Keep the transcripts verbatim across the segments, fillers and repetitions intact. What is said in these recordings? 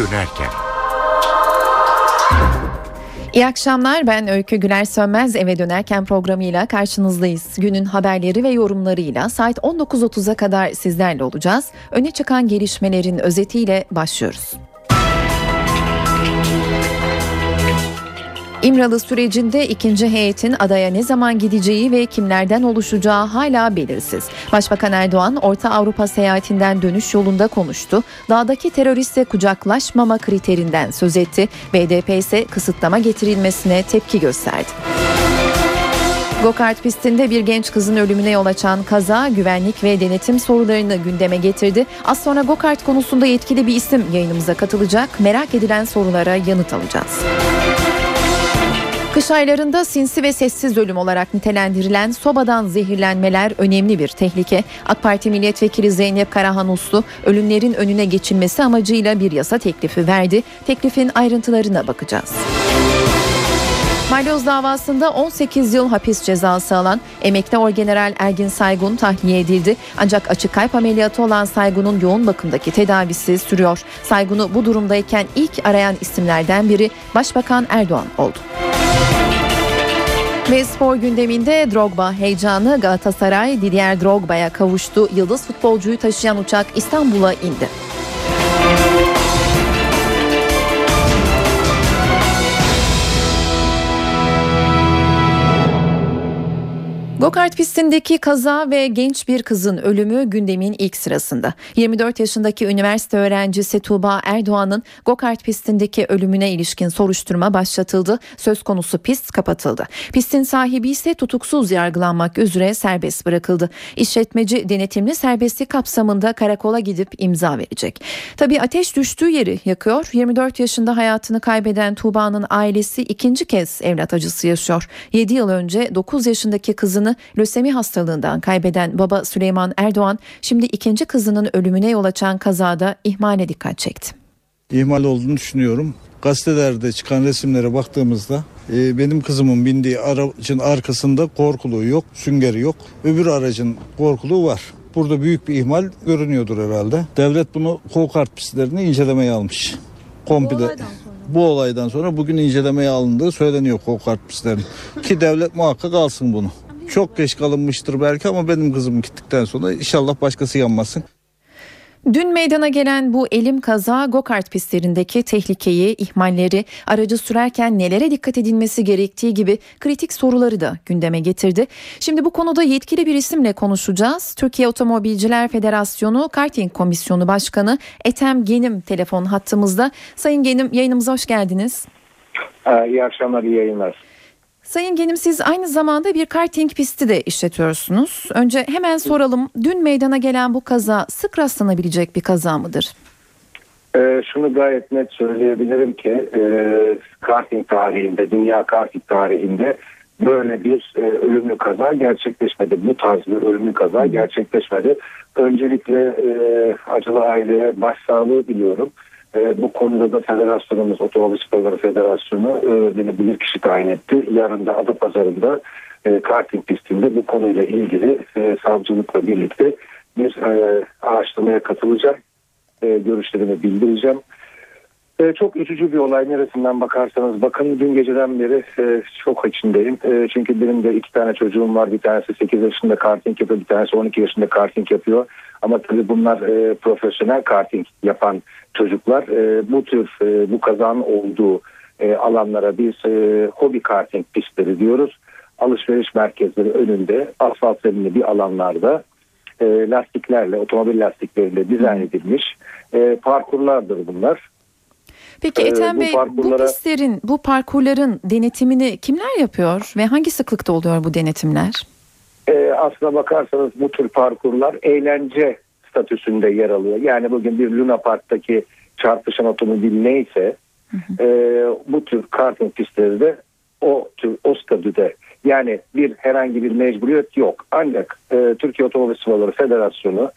dönerken. İyi akşamlar, ben Öykü Güler Sönmez. Eve dönerken programıyla karşınızdayız. Günün haberleri ve yorumlarıyla saat on dokuz otuza kadar sizlerle olacağız. Öne çıkan gelişmelerin özetiyle başlıyoruz. İmralı sürecinde ikinci heyetin adaya ne zaman gideceği ve kimlerden oluşacağı hala belirsiz. Başbakan Erdoğan Orta Avrupa seyahatinden dönüş yolunda konuştu. Dağdaki teröristle kucaklaşmama kriterinden söz etti. B D P ise kısıtlama getirilmesine tepki gösterdi. Gokart pistinde bir genç kızın ölümüne yol açan kaza güvenlik ve denetim sorularını gündeme getirdi. Az sonra Gokart konusunda yetkili bir isim yayınımıza katılacak. Merak edilen sorulara yanıt alacağız. Kış aylarında sinsi ve sessiz ölüm olarak nitelendirilen sobadan zehirlenmeler önemli bir tehlike. AK Parti Milletvekili Zeynep Karahan Uslu ölümlerin önüne geçilmesi amacıyla bir yasa teklifi verdi. Teklifin ayrıntılarına bakacağız. Balyoz davasında on sekiz yıl hapis cezası alan emekli orgeneral Ergin Saygun tahliye edildi. Ancak açık kalp ameliyatı olan Saygun'un yoğun bakımdaki tedavisi sürüyor. Saygun'u bu durumdayken ilk arayan isimlerden biri Başbakan Erdoğan oldu. Ve spor gündeminde Drogba heyecanı, Galatasaray Didier Drogba'ya kavuştu. Yıldız futbolcuyu taşıyan uçak İstanbul'a indi. Gokart pistindeki kaza ve genç bir kızın ölümü gündemin ilk sırasında. yirmi dört yaşındaki üniversite öğrencisi Tuğba Erdoğan'ın Gokart pistindeki ölümüne ilişkin soruşturma başlatıldı. Söz konusu pist kapatıldı. Pistin sahibi ise tutuksuz yargılanmak üzere serbest bırakıldı. İşletmeci denetimli serbestlik kapsamında karakola gidip imza verecek. Tabii ateş düştüğü yeri yakıyor. yirmi dört yaşında hayatını kaybeden Tuğba'nın ailesi ikinci kez evlat acısı yaşıyor. yedi yıl önce dokuz yaşındaki kızını lösemi hastalığından kaybeden baba Süleyman Erdoğan şimdi ikinci kızının ölümüne yol açan kazada ihmale dikkat çekti. İhmal olduğunu düşünüyorum. Gazetelerde çıkan resimlere baktığımızda e, benim kızımın bindiği aracın arkasında korkuluğu yok, süngeri yok. Öbür aracın korkuluğu var. Burada büyük bir ihmal görünüyordur herhalde. Devlet bunu go-kart pistlerini incelemeye almış. Komple. Bu olaydan sonra bugün incelemeye alındığı söyleniyor go-kart pistlerinin. Ki devlet muhakkak alsın bunu. Çok geç kalınmıştır belki ama benim kızım gittikten sonra inşallah başkası yanmasın. Dün meydana gelen bu elim kaza go-kart pistlerindeki tehlikeyi, ihmalleri, aracı sürerken nelere dikkat edilmesi gerektiği gibi kritik soruları da gündeme getirdi. Şimdi bu konuda yetkili bir isimle konuşacağız. Türkiye Otomobilciler Federasyonu Karting Komisyonu Başkanı Ethem Genim telefon hattımızda. Sayın Genim, yayınımıza hoş geldiniz. İyi akşamlar, iyi yayınlar. Sayın Genim, siz aynı zamanda bir karting pisti de işletiyorsunuz. Önce hemen soralım, dün meydana gelen bu kaza sık rastlanabilecek bir kaza mıdır? E, şunu gayet net söyleyebilirim ki e, karting tarihinde, dünya karting tarihinde böyle bir e, ölümlü kaza gerçekleşmedi. Bu tarz bir ölümlü kaza gerçekleşmedi. Öncelikle e, acılı aileye başsağlığı diliyorum. E, bu konuda da federasyonumuz, Otomobil Sporları Federasyonu e, beni bilirkişi tayin etti. Yarın da Adapazarı'nda e, karting pistinde bu konuyla ilgili e, savcılıkla birlikte bir e, araştırmaya katılacağım. E, görüşlerimi bildireceğim. E, çok üzücü bir olay, neresinden bakarsanız bakın. Dün geceden beri e, şok içindeyim. E, çünkü benim de iki tane çocuğum var. Bir tanesi sekiz yaşında karting yapıyor, bir tanesi on iki yaşında karting yapıyor. Ama tabii bunlar e, profesyonel karting yapan çocuklar. E, bu tür e, bu kazanın olduğu e, alanlara biz e, hobi karting pistleri diyoruz. Alışveriş merkezleri önünde asfalt zeminli bir alanlarda e, lastiklerle, otomobil lastikleriyle dizayn edilmiş e, parkurlardır bunlar. Peki Ethem ee, Bey, bu, parkurlara... bu pistlerin, bu parkurların denetimini kimler yapıyor ve hangi sıklıkta oluyor bu denetimler? E, aslına bakarsanız bu tür parkurlar eğlence statüsünde yer alıyor. Yani bugün bir Luna Park'taki çarpışan otomobil neyse hı hı. E, bu tür karting pistleri de o tür o statüde. Yani bir herhangi bir mecburiyet yok. Ancak e, Türkiye Otomobil Sporları Federasyonu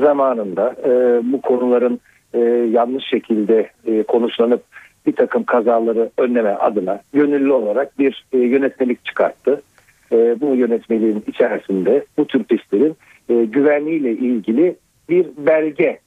zamanında e, bu konuların e, yanlış şekilde e, konuşlanıp bir takım kazaları önleme adına gönüllü olarak bir e, yönetmelik çıkarttı. E, bu yönetmeliğin içerisinde bu tür pistlerin e, güvenliğiyle ilgili bir belge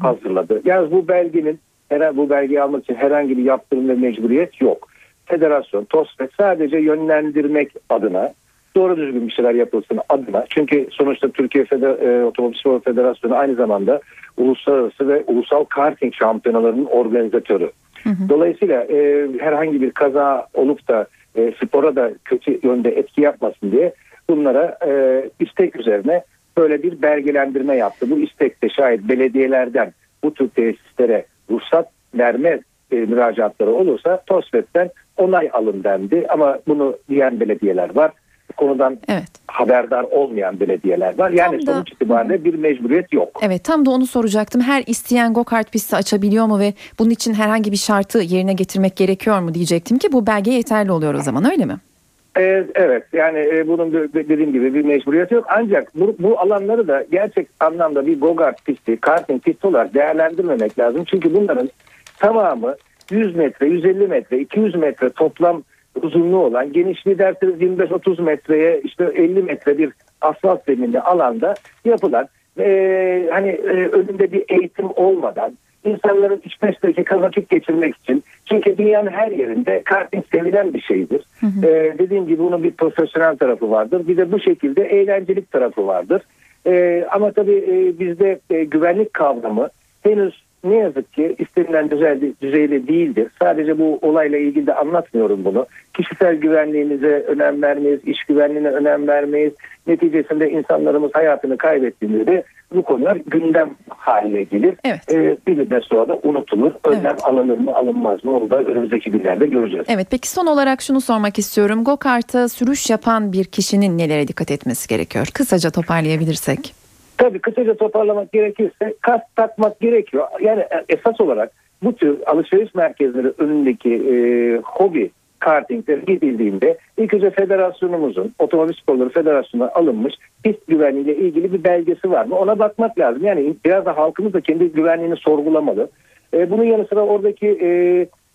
hazırladı. Yalnız bu belgenin Her, bu belgeyi almak için herhangi bir yaptırım ve mecburiyet yok. Federasyon, TOSFED sadece yönlendirmek adına, doğru düzgün bir şeyler yapılsın adına. Çünkü sonuçta Türkiye Feder- e, Otomobil Spor Federasyonu aynı zamanda uluslararası ve ulusal karting şampiyonalarının organizatörü. Hı hı. Dolayısıyla e, herhangi bir kaza olup da e, spora da kötü yönde etki yapmasın diye bunlara e, istek üzerine böyle bir belgelendirme yaptı. Bu istekte şayet belediyelerden bu tür tesislere ruhsat verme e, müracaatları olursa TOSFED'den onay alın dendi. Ama bunu diyen belediyeler var. Konudan evet. haberdar olmayan belediyeler var. Yani tam sonuç da, itibariyle bir mecburiyet yok. Evet, tam da onu soracaktım. Her isteyen go-kart pisti açabiliyor mu ve bunun için herhangi bir şartı yerine getirmek gerekiyor mu diyecektim ki bu belge yeterli oluyor o zaman, öyle mi? Evet, yani bunun dediğim gibi bir mecburiyeti yok. Ancak bu, bu alanları da gerçek anlamda bir go-kart pisti, karting pisti olarak değerlendirmemek lazım. Çünkü bunların tamamı yüz metre, yüz elli metre, iki yüz metre toplam uzunluğu olan, genişliği derseniz yirmi beş otuz metreye işte elli metre bir asfalt zeminli alanda yapılan e, hani e, önünde bir eğitim olmadan insanların üç beş dakika vakit geçirmek için, çünkü dünyanın her yerinde karting sevilen bir şeydir. Hı hı. E, dediğim gibi bunun bir profesyonel tarafı vardır. Bir de bu şekilde eğlencelik tarafı vardır. E, ama tabii e, bizde e, güvenlik kavramı henüz ne yazık ki istenilen düzeyde değildir. Sadece bu olayla ilgili de anlatmıyorum bunu. Kişisel güvenliğimize önem vermeyiz, iş güvenliğine önem vermeyiz. Neticesinde insanlarımız hayatını kaybettiğinde de bu konular gündem haline gelir. Evet. Ee, bir müddet sonra da unutulur. Önlem evet. alınır mı alınmaz mı onu da önümüzdeki günlerde göreceğiz. Evet, peki son olarak şunu sormak istiyorum. Go-kart'a sürüş yapan bir kişinin nelere dikkat etmesi gerekiyor? Kısaca toparlayabilirsek. Tabii kısaca toparlamak gerekirse kask takmak gerekiyor. Yani esas olarak bu tür alışveriş merkezleri önündeki e, hobi kartinglere gidildiğinde ilk önce federasyonumuzun, Otomobil Sporları Federasyonu'na alınmış pist güvenliğiyle ilgili bir belgesi var mı? Ona bakmak lazım. Yani biraz da halkımız da kendi güvenliğini sorgulamalı. E, bunun yanı sıra oradaki e,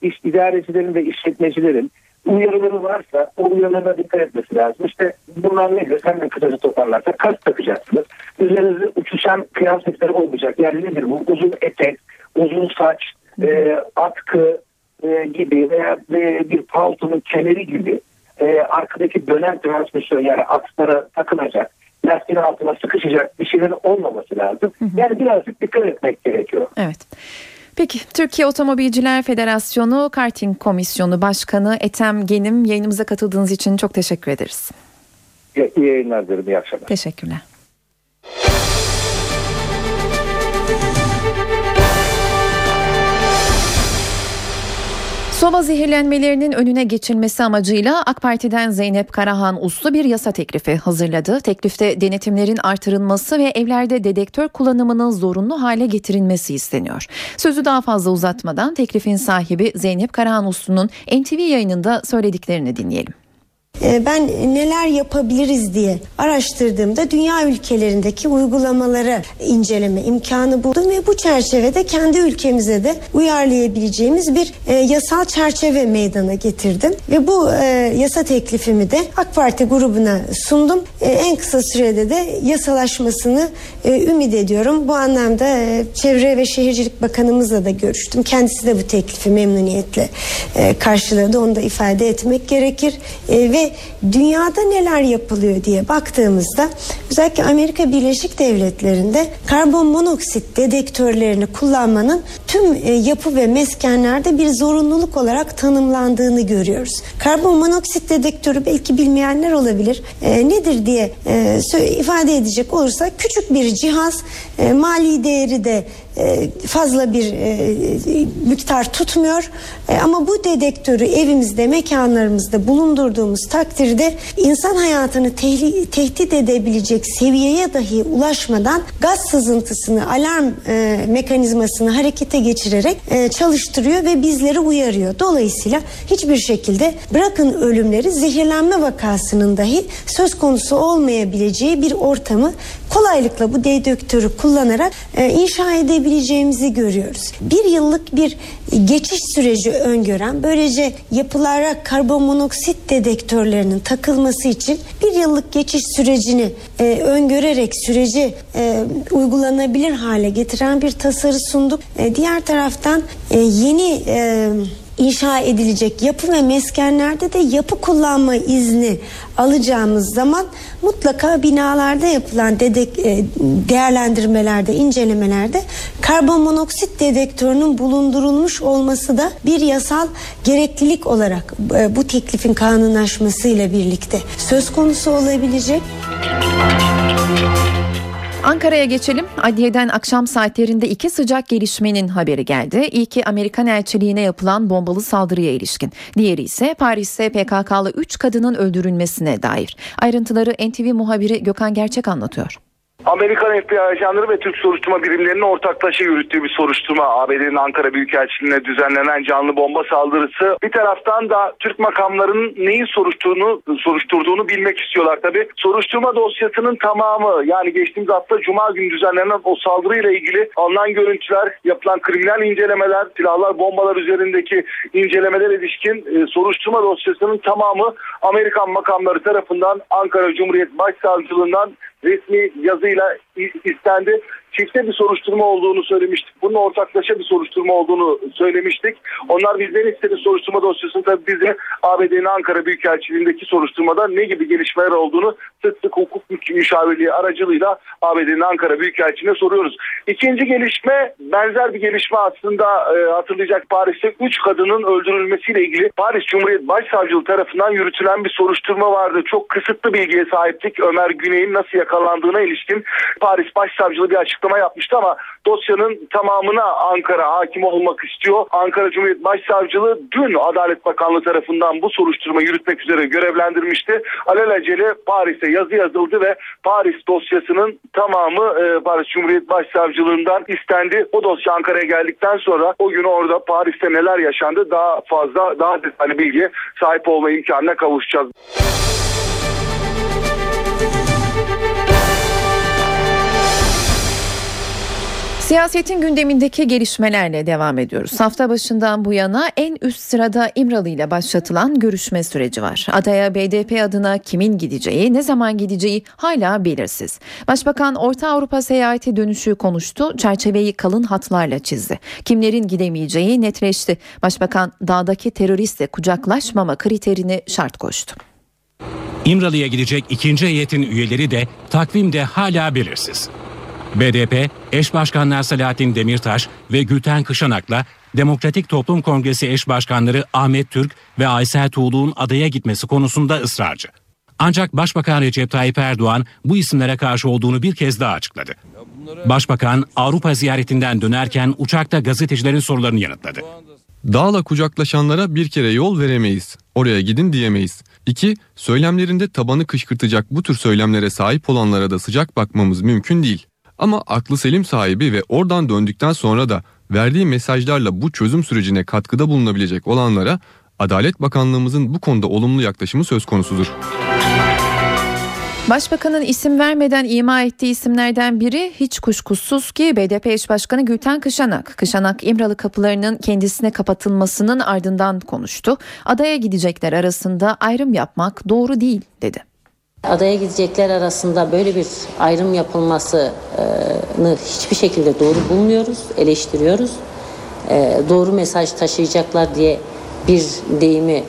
iş idarecilerin ve işletmecilerin uyarıları varsa o uyarılara dikkat etmesi lazım. İşte bunlar nedir? Sen de kısaca toparlarsa kask takacaksınız. Üzerinizde uçuşan kıyafetler olmayacak. Yani nedir bu? Uzun etek, uzun saç, e, atkı e, gibi veya e, bir paltonun kemeri gibi e, arkadaki dönen transmisyon, yani akslara takılacak, lastiğin altına sıkışacak bir şeylerin olmaması lazım. Yani birazcık dikkat etmek gerekiyor. Evet. Peki, Türkiye Otomobilciler Federasyonu Karting Komisyonu Başkanı Ethem Genim, yayınımıza katıldığınız için çok teşekkür ederiz. İyi, iyi yayınlar dilerim, iyi akşamlar. Teşekkürler. Soba zehirlenmelerinin önüne geçilmesi amacıyla AK Parti'den Zeynep Karahan Uslu bir yasa teklifi hazırladı. Teklifte denetimlerin artırılması ve evlerde dedektör kullanımının zorunlu hale getirilmesi isteniyor. Sözü daha fazla uzatmadan teklifin sahibi Zeynep Karahan Uslu'nun N T V yayınında söylediklerini dinleyelim. Ben neler yapabiliriz diye araştırdığımda dünya ülkelerindeki uygulamaları inceleme imkanı buldum ve bu çerçevede kendi ülkemize de uyarlayabileceğimiz bir yasal çerçeve meydana getirdim ve bu yasa teklifimi de AK Parti grubuna sundum. En kısa sürede de yasalaşmasını ümit ediyorum. Bu anlamda Çevre ve Şehircilik Bakanımızla da görüştüm. Kendisi de bu teklifi memnuniyetle karşıladı. Onu da ifade etmek gerekir ve dünyada neler yapılıyor diye baktığımızda özellikle Amerika Birleşik Devletleri'nde karbon monoksit dedektörlerini kullanmanın tüm yapı ve meskenlerde bir zorunluluk olarak tanımlandığını görüyoruz. Karbon monoksit dedektörü belki bilmeyenler olabilir. E, nedir diye e, ifade edecek olursa küçük bir cihaz, e, mali değeri de fazla bir e, miktar tutmuyor e, ama bu dedektörü evimizde, mekanlarımızda bulundurduğumuz takdirde insan hayatını tehli, tehdit edebilecek seviyeye dahi ulaşmadan gaz sızıntısını, alarm e, mekanizmasını harekete geçirerek e, çalıştırıyor ve bizleri uyarıyor. Dolayısıyla hiçbir şekilde bırakın ölümleri, zehirlenme vakasının dahi söz konusu olmayabileceği bir ortamı kolaylıkla bu dedektörü kullanarak e, inşa edebileceğimizi görüyoruz. Bir yıllık bir geçiş süreci öngören, böylece yapılara karbonmonoksit dedektörlerinin takılması için bir yıllık geçiş sürecini e, öngörerek süreci e, uygulanabilir hale getiren bir tasarı sunduk. E, diğer taraftan e, yeni e, İnşa edilecek yapı ve meskenlerde de yapı kullanma izni alacağımız zaman mutlaka binalarda yapılan dedek, değerlendirmelerde, incelemelerde karbonmonoksit dedektörünün bulundurulmuş olması da bir yasal gereklilik olarak bu teklifin kanunlaşmasıyla birlikte söz konusu olabilecek. Ankara'ya geçelim. Adliyeden akşam saatlerinde iki sıcak gelişmenin haberi geldi. İlki Amerikan elçiliğine yapılan bombalı saldırıya ilişkin. Diğeri ise Paris'te P K K'lı üç kadının öldürülmesine dair. Ayrıntıları N T V muhabiri Gökhan Gerçek anlatıyor. Amerikan F B I ajanları ve Türk soruşturma birimlerinin ortaklaşa yürüttüğü bir soruşturma, A B D'nin Ankara Büyükelçiliğine düzenlenen canlı bomba saldırısı. Bir taraftan da Türk makamlarının neyi soruşturduğunu, soruşturduğunu bilmek istiyorlar tabii. Soruşturma dosyasının tamamı, yani geçtiğimiz hafta Cuma günü düzenlenen o saldırıyla ilgili alınan görüntüler, yapılan kriminal incelemeler, silahlar, bombalar üzerindeki incelemeler ilişkin soruşturma dosyasının tamamı Amerikan makamları tarafından Ankara Cumhuriyet Başsavcılığından resmi yazıyla istendi. Çifte bir soruşturma olduğunu söylemiştik. Bunun ortaklaşa bir soruşturma olduğunu söylemiştik. Onlar bizden istediği soruşturma dosyasını tabii biz de A B D'nin Ankara Büyükelçiliğindeki soruşturmada ne gibi gelişmeler olduğunu sık sık hukuk müşavirliği aracılığıyla A B D'nin Ankara Büyükelçiliğine soruyoruz. İkinci gelişme benzer bir gelişme aslında, e, hatırlayacak, Paris'te üç kadının öldürülmesiyle ilgili Paris Cumhuriyet Başsavcılığı tarafından yürütülen bir soruşturma vardı. Çok kısıtlı bilgiye sahiptik. Ömer Güney'in nasıl yakalandığına ilişkin Paris Başsavcılığı bir açık yapmıştı ama dosyanın tamamına Ankara hakim olmak istiyor. Ankara Cumhuriyet Başsavcılığı dün Adalet Bakanlığı tarafından bu soruşturma yürütmek üzere görevlendirmişti. Alelacele Paris'e yazı yazıldı ve Paris dosyasının tamamı Paris Cumhuriyet Başsavcılığından istendi. O dosya Ankara'ya geldikten sonra o gün orada Paris'te neler yaşandı daha fazla, daha detaylı bilgiye sahip olma imkanına kavuşacağız. Siyasetin gündemindeki gelişmelerle devam ediyoruz. Hafta başından bu yana en üst sırada İmralı ile başlatılan görüşme süreci var. Adaya B D P adına kimin gideceği, ne zaman gideceği hala belirsiz. Başbakan Orta Avrupa seyahati dönüşü konuştu, çerçeveyi kalın hatlarla çizdi. Kimlerin gidemeyeceği netleşti. Başbakan dağdaki teröristle kucaklaşmama kriterini şart koştu. İmralı'ya gidecek ikinci heyetin üyeleri de takvimde hala belirsiz. B D P, eş başkanlar Selahattin Demirtaş ve Gülten Kışanak'la Demokratik Toplum Kongresi eş başkanları Ahmet Türk ve Aysel Tuğlu'nun adaya gitmesi konusunda ısrarcı. Ancak Başbakan Recep Tayyip Erdoğan bu isimlere karşı olduğunu bir kez daha açıkladı. Başbakan Avrupa ziyaretinden dönerken uçakta gazetecilerin sorularını yanıtladı. Dağla kucaklaşanlara bir kere yol veremeyiz, oraya gidin diyemeyiz. İki, söylemlerinde tabanı kışkırtacak bu tür söylemlere sahip olanlara da sıcak bakmamız mümkün değil. Ama aklı selim sahibi ve oradan döndükten sonra da verdiği mesajlarla bu çözüm sürecine katkıda bulunabilecek olanlara Adalet Bakanlığımızın bu konuda olumlu yaklaşımı söz konusudur. Başbakanın isim vermeden ima ettiği isimlerden biri hiç kuşkusuz ki B D P eş başkanı Gülten Kışanak. Kışanak İmralı kapılarının kendisine kapatılmasının ardından konuştu. Adaya gidecekler arasında ayrım yapmak doğru değil dedi. Adaya gidecekler arasında böyle bir ayrım yapılmasını hiçbir şekilde doğru bulmuyoruz, eleştiriyoruz. Doğru mesaj taşıyacaklar diye bir deyimi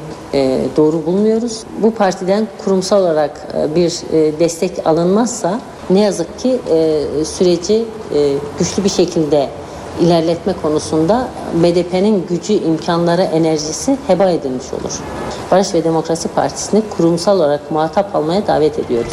doğru bulmuyoruz. Bu partiden kurumsal olarak bir destek alınmazsa ne yazık ki süreci güçlü bir şekilde ilerletme konusunda B D P'nin gücü, imkanları, enerjisi heba edilmiş olur. Barış ve Demokrasi Partisi'ni kurumsal olarak muhatap almaya davet ediyoruz.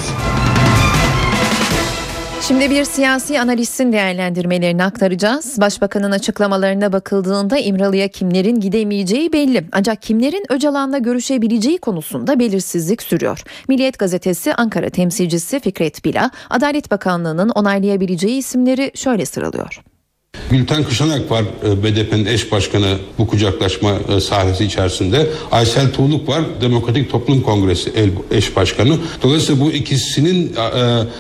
Şimdi bir siyasi analistin değerlendirmelerini aktaracağız. Başbakanın açıklamalarına bakıldığında İmralı'ya kimlerin gidemeyeceği belli. Ancak kimlerin Öcalan'la görüşebileceği konusunda belirsizlik sürüyor. Milliyet gazetesi Ankara temsilcisi Fikret Bila, Adalet Bakanlığı'nın onaylayabileceği isimleri şöyle sıralıyor. Gülten Kışanak var, B D P'nin eş başkanı, bu kucaklaşma sahnesi içerisinde. Aysel Tuğluk var, Demokratik Toplum Kongresi eş başkanı. Dolayısıyla bu ikisinin,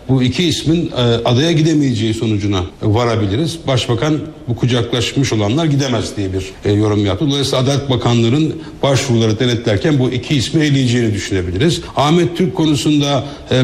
bu iki ismin adaya gidemeyeceği sonucuna varabiliriz. Başbakan bu kucaklaşmış olanlar gidemez diye bir yorum yaptı. Dolayısıyla Adalet Bakanlığı'nın başvuruları denetlerken bu iki ismi eleyeceğini düşünebiliriz. Ahmet Türk konusunda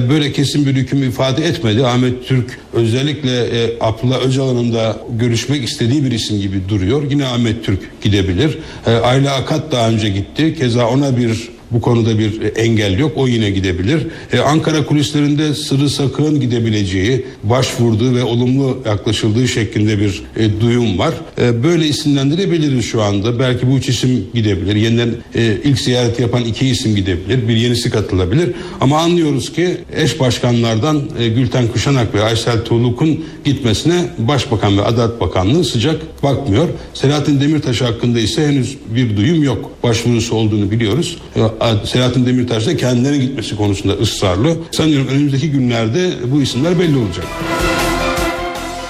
böyle kesin bir hüküm ifade etmedi. Ahmet Türk özellikle Abdullah Öcalan'ın da görüşmek istediği bir isim gibi duruyor. Yine Ahmet Türk gidebilir. Ayla Akat daha önce gitti. Keza ona bir bu konuda bir engel yok. O yine gidebilir. Ee, Ankara kulislerinde Sırrı Sakık'ın gidebileceği, başvurduğu ve olumlu yaklaşıldığı şeklinde bir e, duyum var. E, böyle isimlendirebiliriz şu anda. Belki bu üç isim gidebilir. Yeniden e, ilk ziyareti yapan iki isim gidebilir. Bir yenisi katılabilir. Ama anlıyoruz ki eş başkanlardan e, Gülten Kışanak ve Aysel Tuğluk'un gitmesine Başbakan ve Adalet Bakanlığı sıcak bakmıyor. Selahattin Demirtaş hakkında ise henüz bir duyum yok. Başvurusu olduğunu biliyoruz. E, Selahattin Demirtaş da kendilerine gitmesi konusunda ısrarlı. Sanıyorum önümüzdeki günlerde bu isimler belli olacak.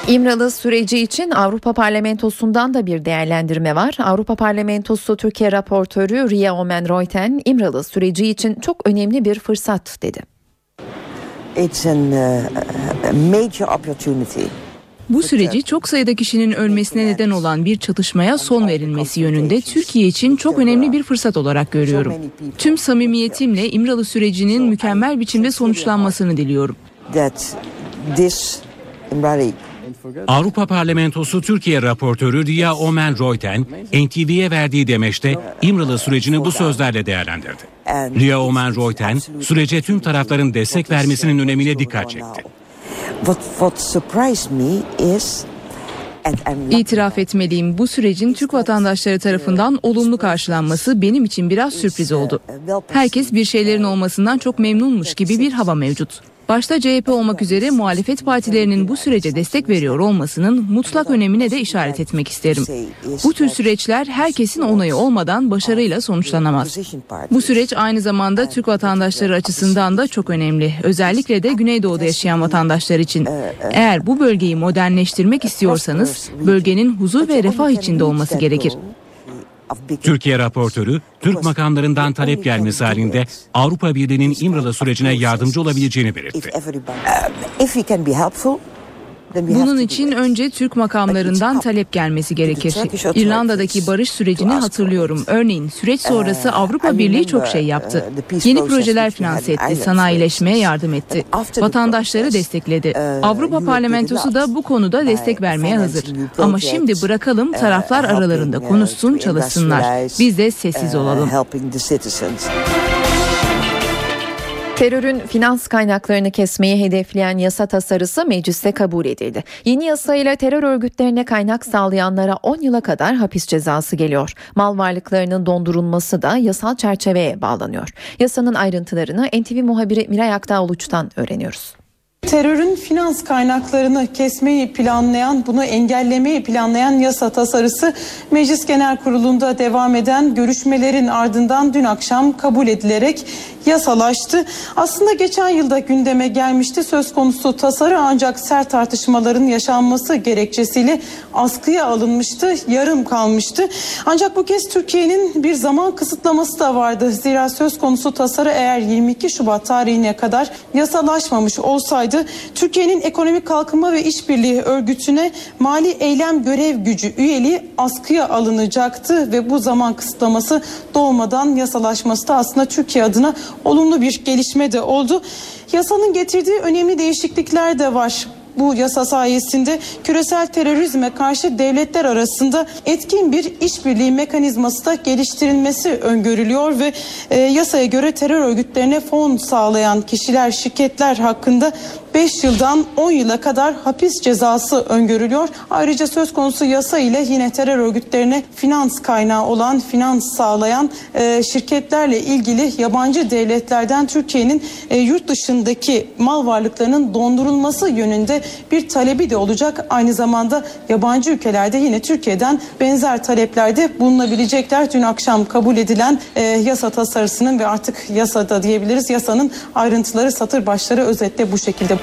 İmralı süreci için Avrupa Parlamentosu'ndan da bir değerlendirme var. Avrupa Parlamentosu Türkiye raportörü Ria Oomen-Ruijten İmralı süreci için çok önemli bir fırsat dedi. It's an, a major opportunity. Bu süreci çok sayıda kişinin ölmesine neden olan bir çatışmaya son verilmesi yönünde Türkiye için çok önemli bir fırsat olarak görüyorum. Tüm samimiyetimle İmralı sürecinin mükemmel biçimde sonuçlanmasını diliyorum. Avrupa Parlamentosu Türkiye raportörü Ria Oomen-Ruijten N T V'ye verdiği demeçte İmralı sürecini bu sözlerle değerlendirdi. Ria Oomen-Ruijten sürece tüm tarafların destek vermesinin önemine dikkat çekti. İtiraf etmeliyim, bu sürecin Türk vatandaşları tarafından olumlu karşılanması benim için biraz sürpriz oldu. Herkes bir şeylerin olmasından çok memnunmuş gibi bir hava mevcut. Başta C H P olmak üzere muhalefet partilerinin bu sürece destek veriyor olmasının mutlak önemine de işaret etmek isterim. Bu tür süreçler herkesin onayı olmadan başarıyla sonuçlanamaz. Bu süreç aynı zamanda Türk vatandaşları açısından da çok önemli. Özellikle de Güneydoğu'da yaşayan vatandaşlar için. Eğer bu bölgeyi modernleştirmek istiyorsanız bölgenin huzur ve refah içinde olması gerekir. Türkiye raportörü, Türk makamlarından talep gelmesi halinde Avrupa Birliği'nin İmralı sürecine yardımcı olabileceğini belirtti. Bunun için önce Türk makamlarından talep gelmesi gerekir. İrlanda'daki barış sürecini hatırlıyorum. Örneğin süreç sonrası Avrupa Birliği çok şey yaptı. Yeni projeler finanse etti, sanayileşmeye yardım etti. Vatandaşları destekledi. Avrupa Parlamentosu da bu konuda destek vermeye hazır. Ama şimdi bırakalım taraflar aralarında konuşsun, çalışsınlar. Biz de sessiz olalım. Terörün finans kaynaklarını kesmeyi hedefleyen yasa tasarısı mecliste kabul edildi. Yeni yasayla terör örgütlerine kaynak sağlayanlara on yıla kadar hapis cezası geliyor. Mal varlıklarının dondurulması da yasal çerçeveye bağlanıyor. Yasanın ayrıntılarını N T V muhabiri Miray Aktağoluç'tan öğreniyoruz. Terörün finans kaynaklarını kesmeyi planlayan, bunu engellemeyi planlayan yasa tasarısı Meclis Genel Kurulu'nda devam eden görüşmelerin ardından dün akşam kabul edilerek yasalaştı. Aslında geçen yılda gündeme gelmişti söz konusu tasarı, ancak sert tartışmaların yaşanması gerekçesiyle askıya alınmıştı, yarım kalmıştı. Ancak bu kez Türkiye'nin bir zaman kısıtlaması da vardı. Zira söz konusu tasarı eğer yirmi iki Şubat tarihine kadar yasalaşmamış olsaydı Türkiye'nin Ekonomik Kalkınma ve İşbirliği Örgütü'ne mali eylem görev gücü üyeliği askıya alınacaktı ve bu zaman kısıtlaması doğmadan yasalaşması da aslında Türkiye adına olumlu bir gelişme de oldu. Yasanın getirdiği önemli değişiklikler de var. Bu yasa sayesinde küresel terörizme karşı devletler arasında etkin bir işbirliği mekanizması da geliştirilmesi öngörülüyor ve e, yasaya göre terör örgütlerine fon sağlayan kişiler, şirketler hakkında beş yıldan on yıla kadar hapis cezası öngörülüyor. Ayrıca söz konusu yasa ile yine terör örgütlerine finans kaynağı olan, finans sağlayan e, şirketlerle ilgili yabancı devletlerden Türkiye'nin e, yurt dışındaki mal varlıklarının dondurulması yönünde bir talebi de olacak. Aynı zamanda yabancı ülkelerde yine Türkiye'den benzer taleplerde bulunabilecekler. Dün akşam kabul edilen e, yasa tasarısının ve artık yasada diyebiliriz yasanın ayrıntıları, satır başları özetle bu şekilde.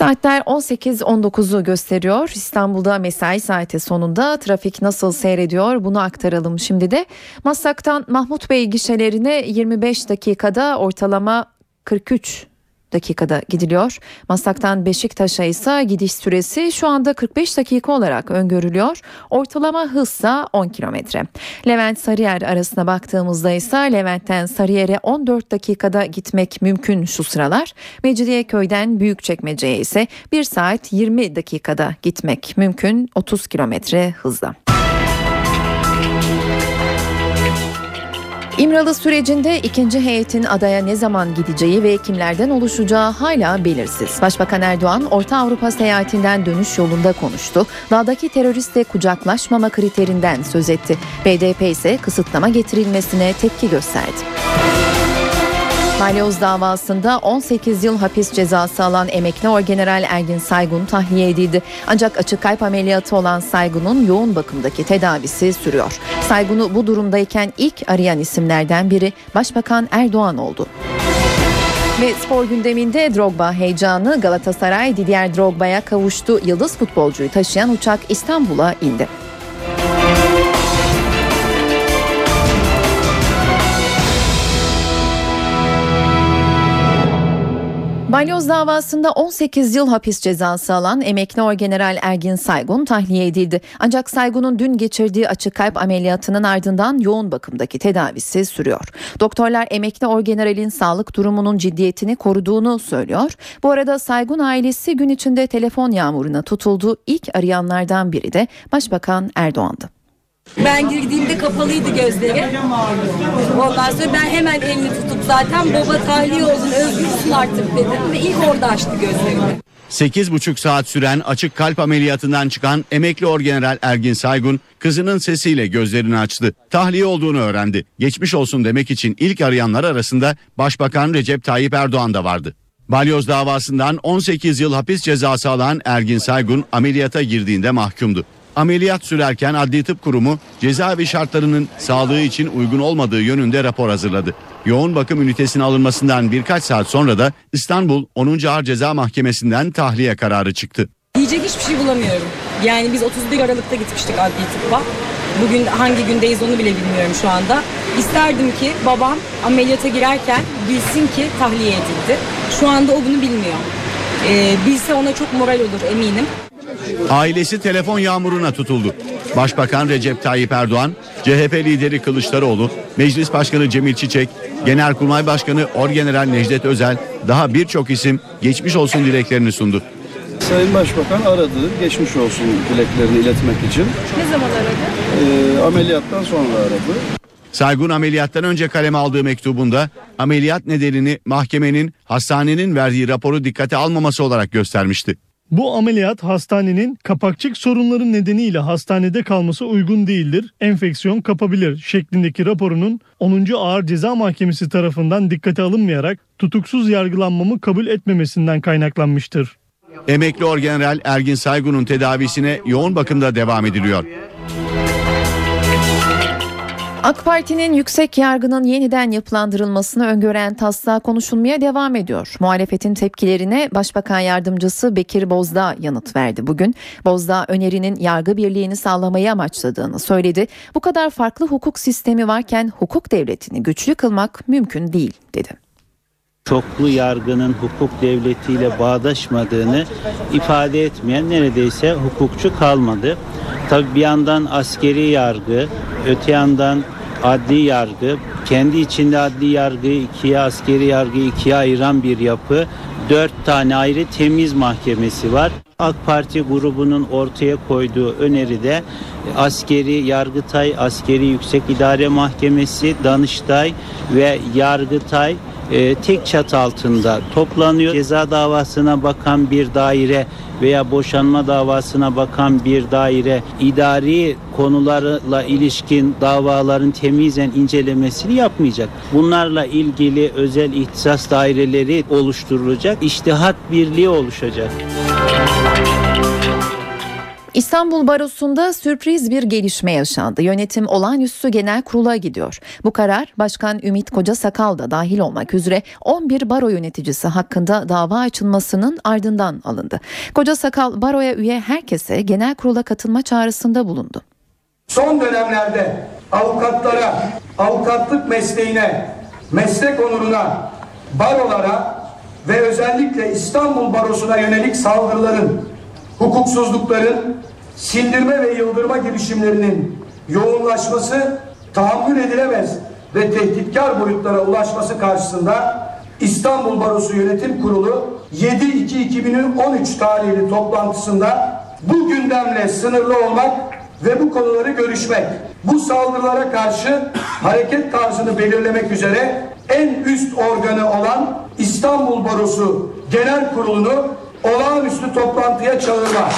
Saatler on sekiz on dokuzu gösteriyor. İstanbul'da mesai saati sonunda trafik nasıl seyrediyor, bunu aktaralım şimdi de. Maslak'tan Mahmut Bey gişelerine yirmi beş dakikada, ortalama kırk üç dakikada gidiliyor. Maslak'tan Beşiktaş'a ise gidiş süresi şu anda kırk beş dakika olarak öngörülüyor. Ortalama hızsa on kilometre. Levent Sarıyer arasına baktığımızda ise Levent'ten Sarıyer'e on dört dakikada gitmek mümkün şu sıralar. Mecidiyeköy'den Büyükçekmece'ye ise bir saat yirmi dakikada gitmek mümkün, otuz kilometre hızla. İmralı sürecinde ikinci heyetin adaya ne zaman gideceği ve kimlerden oluşacağı hala belirsiz. Başbakan Erdoğan Orta Avrupa seyahatinden dönüş yolunda konuştu. Dağdaki teröristle kucaklaşmama kriterinden söz etti. B D P ise kısıtlama getirilmesine tepki gösterdi. Balyoz davasında on sekiz yıl hapis cezası alan emekli orgeneral Ergin Saygun tahliye edildi. Ancak açık kalp ameliyatı olan Saygun'un yoğun bakımdaki tedavisi sürüyor. Saygun'u bu durumdayken ilk arayan isimlerden biri Başbakan Erdoğan oldu. Ve spor gündeminde Drogba heyecanı. Galatasaray Didier Drogba'ya kavuştu. Yıldız futbolcuyu taşıyan uçak İstanbul'a indi. Balyoz davasında on sekiz yıl hapis cezası alan emekli orgeneral Ergin Saygun tahliye edildi. Ancak Saygun'un dün geçirdiği açık kalp ameliyatının ardından yoğun bakımdaki tedavisi sürüyor. Doktorlar emekli orgeneralin sağlık durumunun ciddiyetini koruduğunu söylüyor. Bu arada Saygun ailesi gün içinde telefon yağmuruna tutuldu. İlk arayanlardan biri de Başbakan Erdoğan'dı. Ben girdiğimde kapalıydı gözleri. Ondan sonra ben hemen elini tutup zaten baba tahliye oldun, özgürsün artık dedim ve ilk orada açtı gözlerimi. sekiz buçuk saat süren açık kalp ameliyatından çıkan emekli orgeneral Ergin Saygun kızının sesiyle gözlerini açtı. Tahliye olduğunu öğrendi. Geçmiş olsun demek için ilk arayanlar arasında Başbakan Recep Tayyip Erdoğan da vardı. Balyoz davasından on sekiz yıl hapis cezası alan Ergin Saygun ameliyata girdiğinde mahkumdu. Ameliyat sürerken Adli Tıp Kurumu cezaevi şartlarının sağlığı için uygun olmadığı yönünde rapor hazırladı. Yoğun bakım ünitesine alınmasından birkaç saat sonra da İstanbul onuncu Ağır Ceza Mahkemesi'nden tahliye kararı çıktı. Diyecek hiçbir şey bulamıyorum. Yani biz otuz bir Aralık'ta gitmiştik Adli Tıp'a. Bugün hangi gündeyiz onu bile bilmiyorum şu anda. İsterdim ki babam ameliyata girerken bilsin ki tahliye edildi. Şu anda o bunu bilmiyor. Ee, bilse ona çok moral olur eminim. Ailesi telefon yağmuruna tutuldu. Başbakan Recep Tayyip Erdoğan, C H P lideri Kılıçdaroğlu, Meclis Başkanı Cemil Çiçek, Genelkurmay Başkanı Orgeneral Necdet Özel, daha birçok isim geçmiş olsun dileklerini sundu. Sayın Başbakan aradı, geçmiş olsun dileklerini iletmek için. Ne zaman aradı? Ee, ameliyattan sonra aradı. Saygun ameliyattan önce kaleme aldığı mektubunda ameliyat nedenini mahkemenin hastanenin verdiği raporu dikkate almaması olarak göstermişti. Bu ameliyat hastanenin kapakçık sorunları nedeniyle hastanede kalması uygun değildir, enfeksiyon kapabilir şeklindeki raporunun onuncu Ağır Ceza Mahkemesi tarafından dikkate alınmayarak tutuksuz yargılanmamı kabul etmemesinden kaynaklanmıştır. Emekli Orgeneral Ergin Saygun'un tedavisine yoğun bakımda devam ediliyor. AK Parti'nin yüksek yargının yeniden yapılandırılmasını öngören taslağı konuşulmaya devam ediyor. Muhalefetin tepkilerine Başbakan Yardımcısı Bekir Bozdağ yanıt verdi bugün. Bozdağ önerinin yargı birliğini sağlamayı amaçladığını söyledi. Bu kadar farklı hukuk sistemi varken hukuk devletini güçlü kılmak mümkün değil dedi. Çoklu yargının hukuk devletiyle bağdaşmadığını ifade etmeyen neredeyse hukukçu kalmadı. Tabii bir yandan askeri yargı, öte yandan adli yargı, kendi içinde adli yargıyı ikiye, askeri yargıyı ikiye ayıran bir yapı, dört tane ayrı temiz mahkemesi var. AK Parti grubunun ortaya koyduğu öneride askeri Yargıtay, askeri Yüksek İdare Mahkemesi, Danıştay ve Yargıtay e, tek çatı altında toplanıyor. Ceza davasına bakan bir daire veya boşanma davasına bakan bir daire idari konularla ilişkin davaların temizlen incelemesini yapmayacak. Bunlarla ilgili özel ihtisas daireleri oluşturulacak, içtihat birliği oluşacak. İstanbul Barosu'nda sürpriz bir gelişme yaşandı. Yönetim olağanüstü genel kurula gidiyor. Bu karar Başkan Ümit Kocasakal da dahil olmak üzere on bir baro yöneticisi hakkında dava açılmasının ardından alındı. Kocasakal baroya üye herkese genel kurula katılma çağrısında bulundu. Son dönemlerde avukatlara, avukatlık mesleğine, meslek onuruna, barolara ve özellikle İstanbul Barosu'na yönelik saldırıların, hukuksuzlukların, sindirme ve yıldırma girişimlerinin yoğunlaşması, tahammül edilemez ve tehditkar boyutlara ulaşması karşısında İstanbul Barosu Yönetim Kurulu yedi Ekim iki bin on üç tarihli toplantısında bu gündemle sınırlı olmak ve bu konuları görüşmek, bu saldırılara karşı hareket tarzını belirlemek üzere en üst organı olan İstanbul Barosu Genel Kurulu'nu olağanüstü toplantıya çağırma.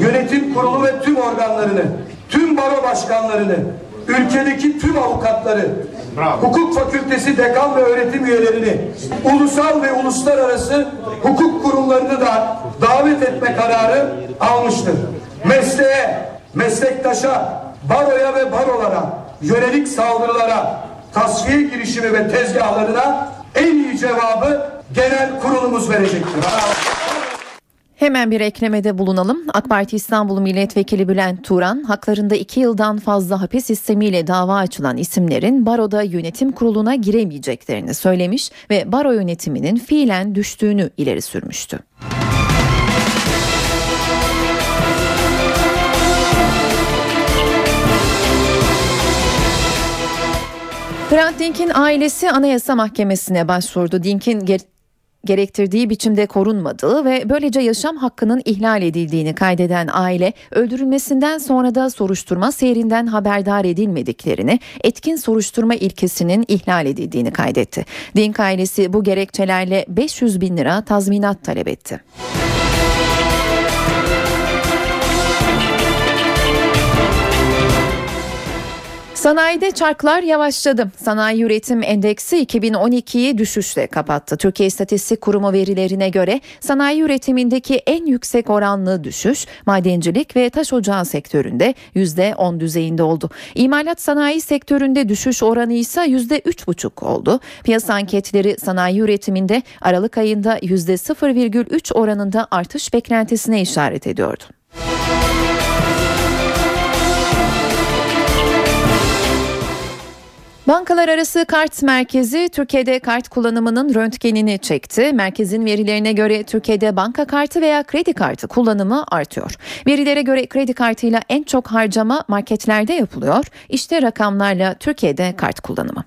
Yönetim kurulu ve tüm organlarını, tüm baro başkanlarını, ülkedeki tüm avukatları, bravo, hukuk fakültesi dekan ve öğretim üyelerini, ulusal ve uluslararası hukuk kurumlarını da davet etme kararı almıştır. Mesleğe, meslektaşa, baroya ve barolara yönelik saldırılara, tasfiye girişimi ve tezgahlarına en iyi cevabı genel kurulumuz verecektir. Hemen bir eklemede bulunalım. AK Parti İstanbul Milletvekili Bülent Turan, haklarında iki yıldan fazla hapis istemiyle dava açılan isimlerin baroda yönetim kuruluna giremeyeceklerini söylemiş ve baro yönetiminin fiilen düştüğünü ileri sürmüştü. Hrant Dink'in ailesi Anayasa Mahkemesi'ne başvurdu. Dink'in ger- gerektirdiği biçimde korunmadığı ve böylece yaşam hakkının ihlal edildiğini kaydeden aile, öldürülmesinden sonra da soruşturma seyrinden haberdar edilmediklerini, etkin soruşturma ilkesinin ihlal edildiğini kaydetti. Dink ailesi bu gerekçelerle beş yüz bin lira tazminat talep etti. Sanayide çarklar yavaşladı. Sanayi üretim endeksi iki bin on ikiyi düşüşle kapattı. Türkiye İstatistik Kurumu verilerine göre sanayi üretimindeki en yüksek oranlı düşüş madencilik ve taş ocağı sektöründe yüzde on düzeyinde oldu. İmalat sanayi sektöründe düşüş oranı ise yüzde üç virgül beş oldu. Piyasa anketleri sanayi üretiminde Aralık ayında yüzde sıfır virgül üç oranında artış beklentisine işaret ediyordu. Bankalar arası kart merkezi Türkiye'de kart kullanımının röntgenini çekti. Merkezin verilerine göre Türkiye'de banka kartı veya kredi kartı kullanımı artıyor. Verilere göre kredi kartıyla en çok harcama marketlerde yapılıyor. İşte rakamlarla Türkiye'de kart kullanımı.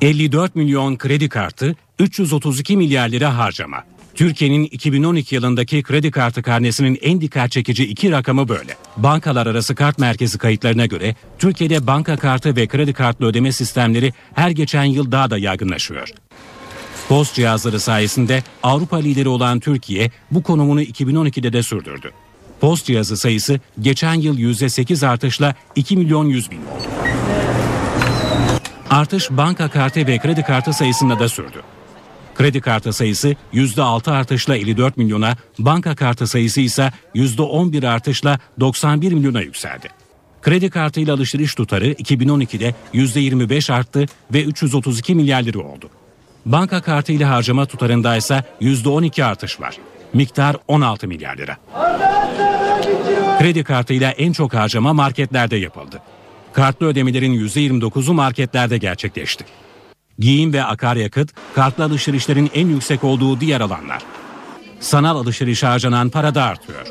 elli dört milyon kredi kartı, üç yüz otuz iki milyar lira harcama. Türkiye'nin iki bin on iki yılındaki kredi kartı karnesinin en dikkat çekici iki rakamı böyle. Bankalar arası kart merkezi kayıtlarına göre Türkiye'de banka kartı ve kredi kartlı ödeme sistemleri her geçen yıl daha da yaygınlaşıyor. P O S cihazları sayesinde Avrupa lideri olan Türkiye bu konumunu iki bin on ikide de sürdürdü. P O S cihazı sayısı geçen yıl yüzde sekiz artışla iki milyon yüz bin oldu. Artış banka kartı ve kredi kartı sayısında da sürdü. Kredi kartı sayısı yüzde altı artışla elli dört milyona, banka kartı sayısı ise yüzde on bir artışla doksan bir milyona yükseldi. Kredi kartıyla alışveriş tutarı iki bin on ikide yüzde yirmi beş arttı ve üç yüz otuz iki milyar lira oldu. Banka kartıyla harcama tutarında ise yüzde on iki artış var. Miktar on altı milyar lira. Kredi kartıyla en çok harcama marketlerde yapıldı. Kartlı ödemelerin yüzde yirmi dokuzu marketlerde gerçekleşti. Giyim ve akaryakıt, kartlı alışverişlerin en yüksek olduğu diğer alanlar. Sanal alışverişe harcanan para da artıyor.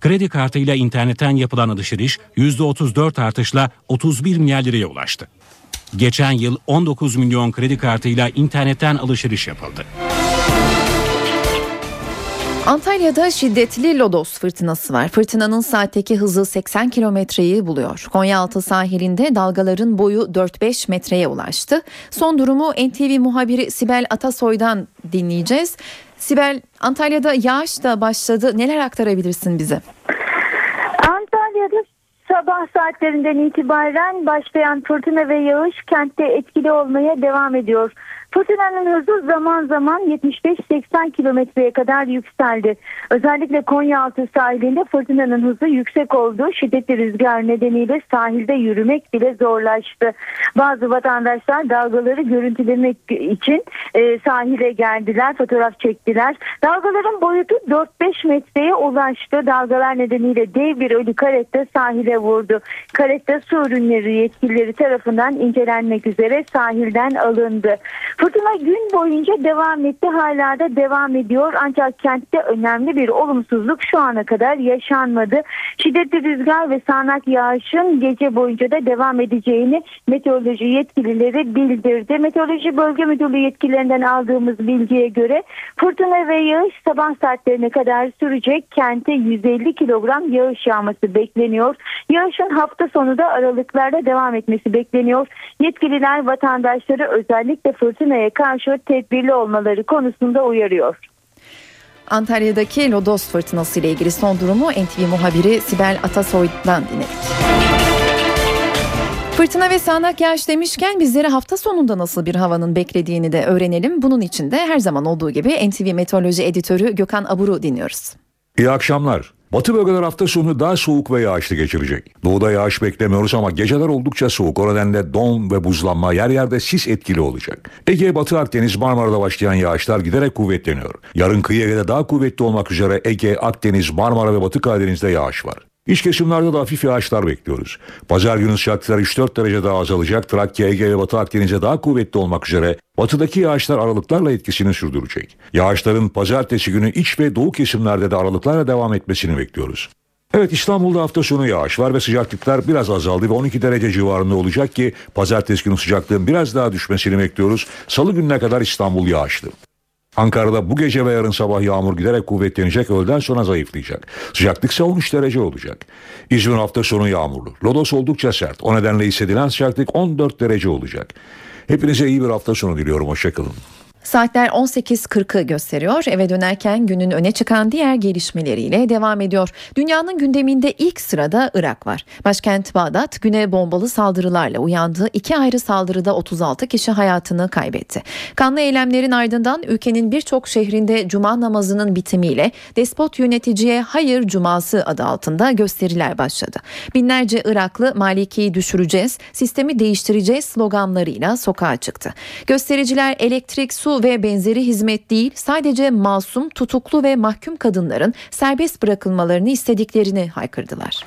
Kredi kartıyla internetten yapılan alışveriş yüzde otuz dört artışla otuz bir milyar liraya ulaştı. Geçen yıl on dokuz milyon kredi kartıyla internetten alışveriş yapıldı. Antalya'da şiddetli lodos fırtınası var. Fırtınanın saatteki hızı seksen kilometreyi buluyor. Konyaaltı sahilinde dalgaların boyu dört beş metreye ulaştı. Son durumu N T V muhabiri Sibel Atasoy'dan dinleyeceğiz. Sibel, Antalya'da yağış da başladı. Neler aktarabilirsin bize? Antalya'da sabah saatlerinden itibaren başlayan fırtına ve yağış kentte etkili olmaya devam ediyor. Fırtınanın hızı zaman zaman yetmiş beş seksen kilometreye kadar yükseldi. Özellikle Konyaaltı sahilinde fırtınanın hızı yüksek oldu. Şiddetli rüzgar nedeniyle sahilde yürümek bile zorlaştı. Bazı vatandaşlar dalgaları görüntülemek için e, sahile geldiler, fotoğraf çektiler. Dalgaların boyutu dört beş metreye ulaştı. Dalgalar nedeniyle dev bir ölü karet de sahile vurdu. Karet de su ürünleri yetkilileri tarafından incelenmek üzere sahilden alındı. Fırtına gün boyunca devam etti, hala da devam ediyor. Ancak kentte önemli bir olumsuzluk şu ana kadar yaşanmadı. Şiddetli rüzgar ve sağanak yağışın gece boyunca da devam edeceğini meteoroloji yetkilileri bildirdi. Meteoroloji Bölge Müdürlüğü yetkililerinden aldığımız bilgiye göre fırtına ve yağış sabah saatlerine kadar sürecek. Kente yüz elli kilogram yağış yağması bekleniyor. Yağışın hafta sonu da aralıklarda devam etmesi bekleniyor. Yetkililer vatandaşları özellikle fırtınaya karşı tedbirli olmaları konusunda uyarıyor. Antalya'daki lodos fırtınası ile ilgili son durumu N T V muhabiri Sibel Atasoy'dan dinledik. Fırtına ve sağanak yağış demişken bizlere hafta sonunda nasıl bir havanın beklediğini de öğrenelim. Bunun için de her zaman olduğu gibi N T V Meteoroloji Editörü Gökhan Aburu dinliyoruz. İyi akşamlar. Batı bölgeler hafta sonu daha soğuk ve yağışlı geçirecek. Doğuda yağış beklemiyoruz ama geceler oldukça soğuk. O nedenle don ve buzlanma, yer yerde sis etkili olacak. Ege, Batı Akdeniz, Marmara'da başlayan yağışlar giderek kuvvetleniyor. Yarın kıyı Ege'de daha kuvvetli olmak üzere Ege, Akdeniz, Marmara ve Batı Karadeniz'de yağış var. İç kesimlerde de hafif yağışlar bekliyoruz. Pazar günü sıcaklıklar üç dört derece daha azalacak. Trakya, Ege ve Batı Akdeniz'e daha kuvvetli olmak üzere batıdaki yağışlar aralıklarla etkisini sürdürecek. Yağışların pazartesi günü iç ve doğu kesimlerde de aralıklarla devam etmesini bekliyoruz. Evet, İstanbul'da hafta sonu yağış var ve sıcaklıklar biraz azaldı ve on iki derece civarında olacak ki pazartesi günü sıcaklığın biraz daha düşmesini bekliyoruz. Salı gününe kadar İstanbul yağışlı. Ankara'da bu gece ve yarın sabah yağmur giderek kuvvetlenecek, öğleden sonra zayıflayacak. Sıcaklık ise on üç derece olacak. İzmir hafta sonu yağmurlu. Lodos oldukça sert. O nedenle hissedilen sıcaklık on dört derece olacak. Hepinize iyi bir hafta sonu diliyorum. Hoşçakalın. Saatler on sekiz kırkı gösteriyor. Eve dönerken günün öne çıkan diğer gelişmeleriyle devam ediyor. Dünyanın gündeminde ilk sırada Irak var. Başkent Bağdat güne bombalı saldırılarla uyandı. İki ayrı saldırıda otuz altı kişi hayatını kaybetti. Kanlı eylemlerin ardından ülkenin birçok şehrinde cuma namazının bitimiyle despot yöneticiye hayır cuması adı altında gösteriler başladı. Binlerce Iraklı Maliki'yi düşüreceğiz, sistemi değiştireceğiz sloganlarıyla sokağa çıktı. Göstericiler elektrik, su ve benzeri hizmet değil, sadece masum, tutuklu ve mahkum kadınların serbest bırakılmalarını istediklerini haykırdılar.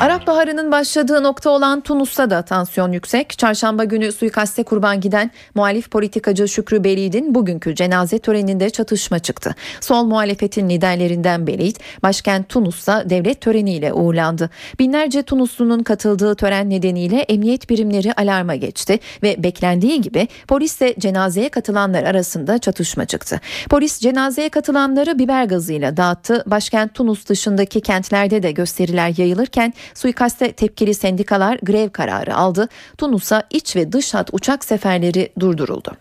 Arap Baharı'nın başladığı nokta olan Tunus'ta da tansiyon yüksek. Çarşamba günü suikaste kurban giden muhalif politikacı Şükrü Belid'in bugünkü cenaze töreninde çatışma çıktı. Sol muhalefetin liderlerinden Belid, başkent Tunus'ta devlet töreniyle uğurlandı. Binlerce Tunuslu'nun katıldığı tören nedeniyle emniyet birimleri alarma geçti ve beklendiği gibi polisle cenazeye katılanlar arasında çatışma çıktı. Polis cenazeye katılanları biber gazıyla dağıttı. Başkent Tunus dışındaki kentlerde de gösteriler yayılırken suikaste tepkili sendikalar grev kararı aldı. Tunus'a iç ve dış hat uçak seferleri durduruldu.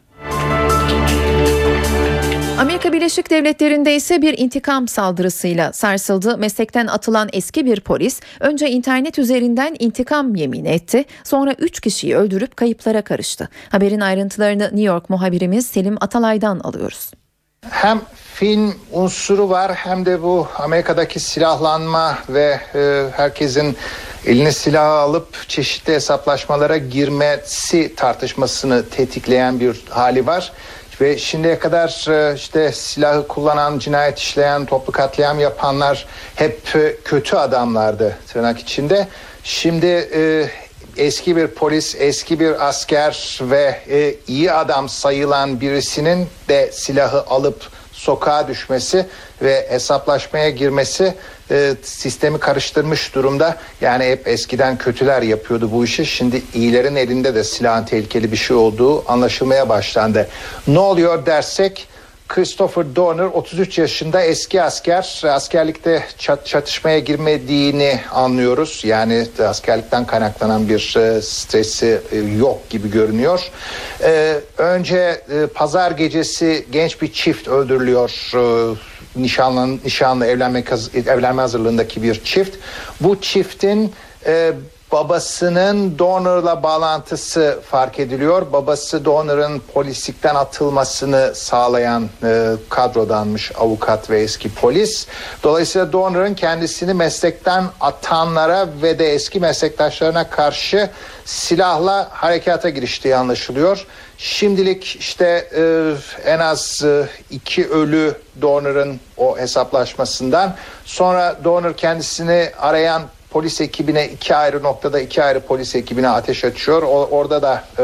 Amerika Birleşik Devletleri'nde ise bir intikam saldırısıyla sarsıldı. Meslekten atılan eski bir polis önce internet üzerinden intikam yemini etti. Sonra üç kişiyi öldürüp kayıplara karıştı. Haberin ayrıntılarını New York muhabirimiz Selim Atalay'dan alıyoruz. Hem film unsuru var hem de bu Amerika'daki silahlanma ve e, herkesin eline silah alıp çeşitli hesaplaşmalara girmesi tartışmasını tetikleyen bir hali var. Ve şimdiye kadar e, işte silahı kullanan, cinayet işleyen, toplu katliam yapanlar hep e, kötü adamlardı tırnak içinde. Şimdi e, eski bir polis, eski bir asker ve e, iyi adam sayılan birisinin de silahı alıp sokağa düşmesi ve hesaplaşmaya girmesi e, sistemi karıştırmış durumda. Yani hep eskiden kötüler yapıyordu bu işi. Şimdi iyilerin elinde de silahın tehlikeli bir şey olduğu anlaşılmaya başlandı. Ne oluyor dersek, Christopher Dorner otuz üç yaşında eski asker, askerlikte çatışmaya girmediğini anlıyoruz. Yani askerlikten kaynaklanan bir e, stresi e, yok gibi görünüyor. E, önce e, pazar gecesi genç bir çift öldürülüyor. E, nişanlı nişanlı evlenme, evlenme hazırlığındaki bir çift. Bu çiftin e, babasının Dorner'la bağlantısı fark ediliyor. Babası Dorner'ın polislikten atılmasını sağlayan e, kadrodanmış avukat ve eski polis. Dolayısıyla Dorner'ın kendisini meslekten atanlara ve de eski meslektaşlarına karşı silahla harekata giriştiği anlaşılıyor. Şimdilik işte e, en az e, iki ölü Dorner'ın o hesaplaşmasından. Sonra Dorner kendisini arayan polis ekibine iki ayrı noktada iki ayrı polis ekibine ateş açıyor. O, orada da e,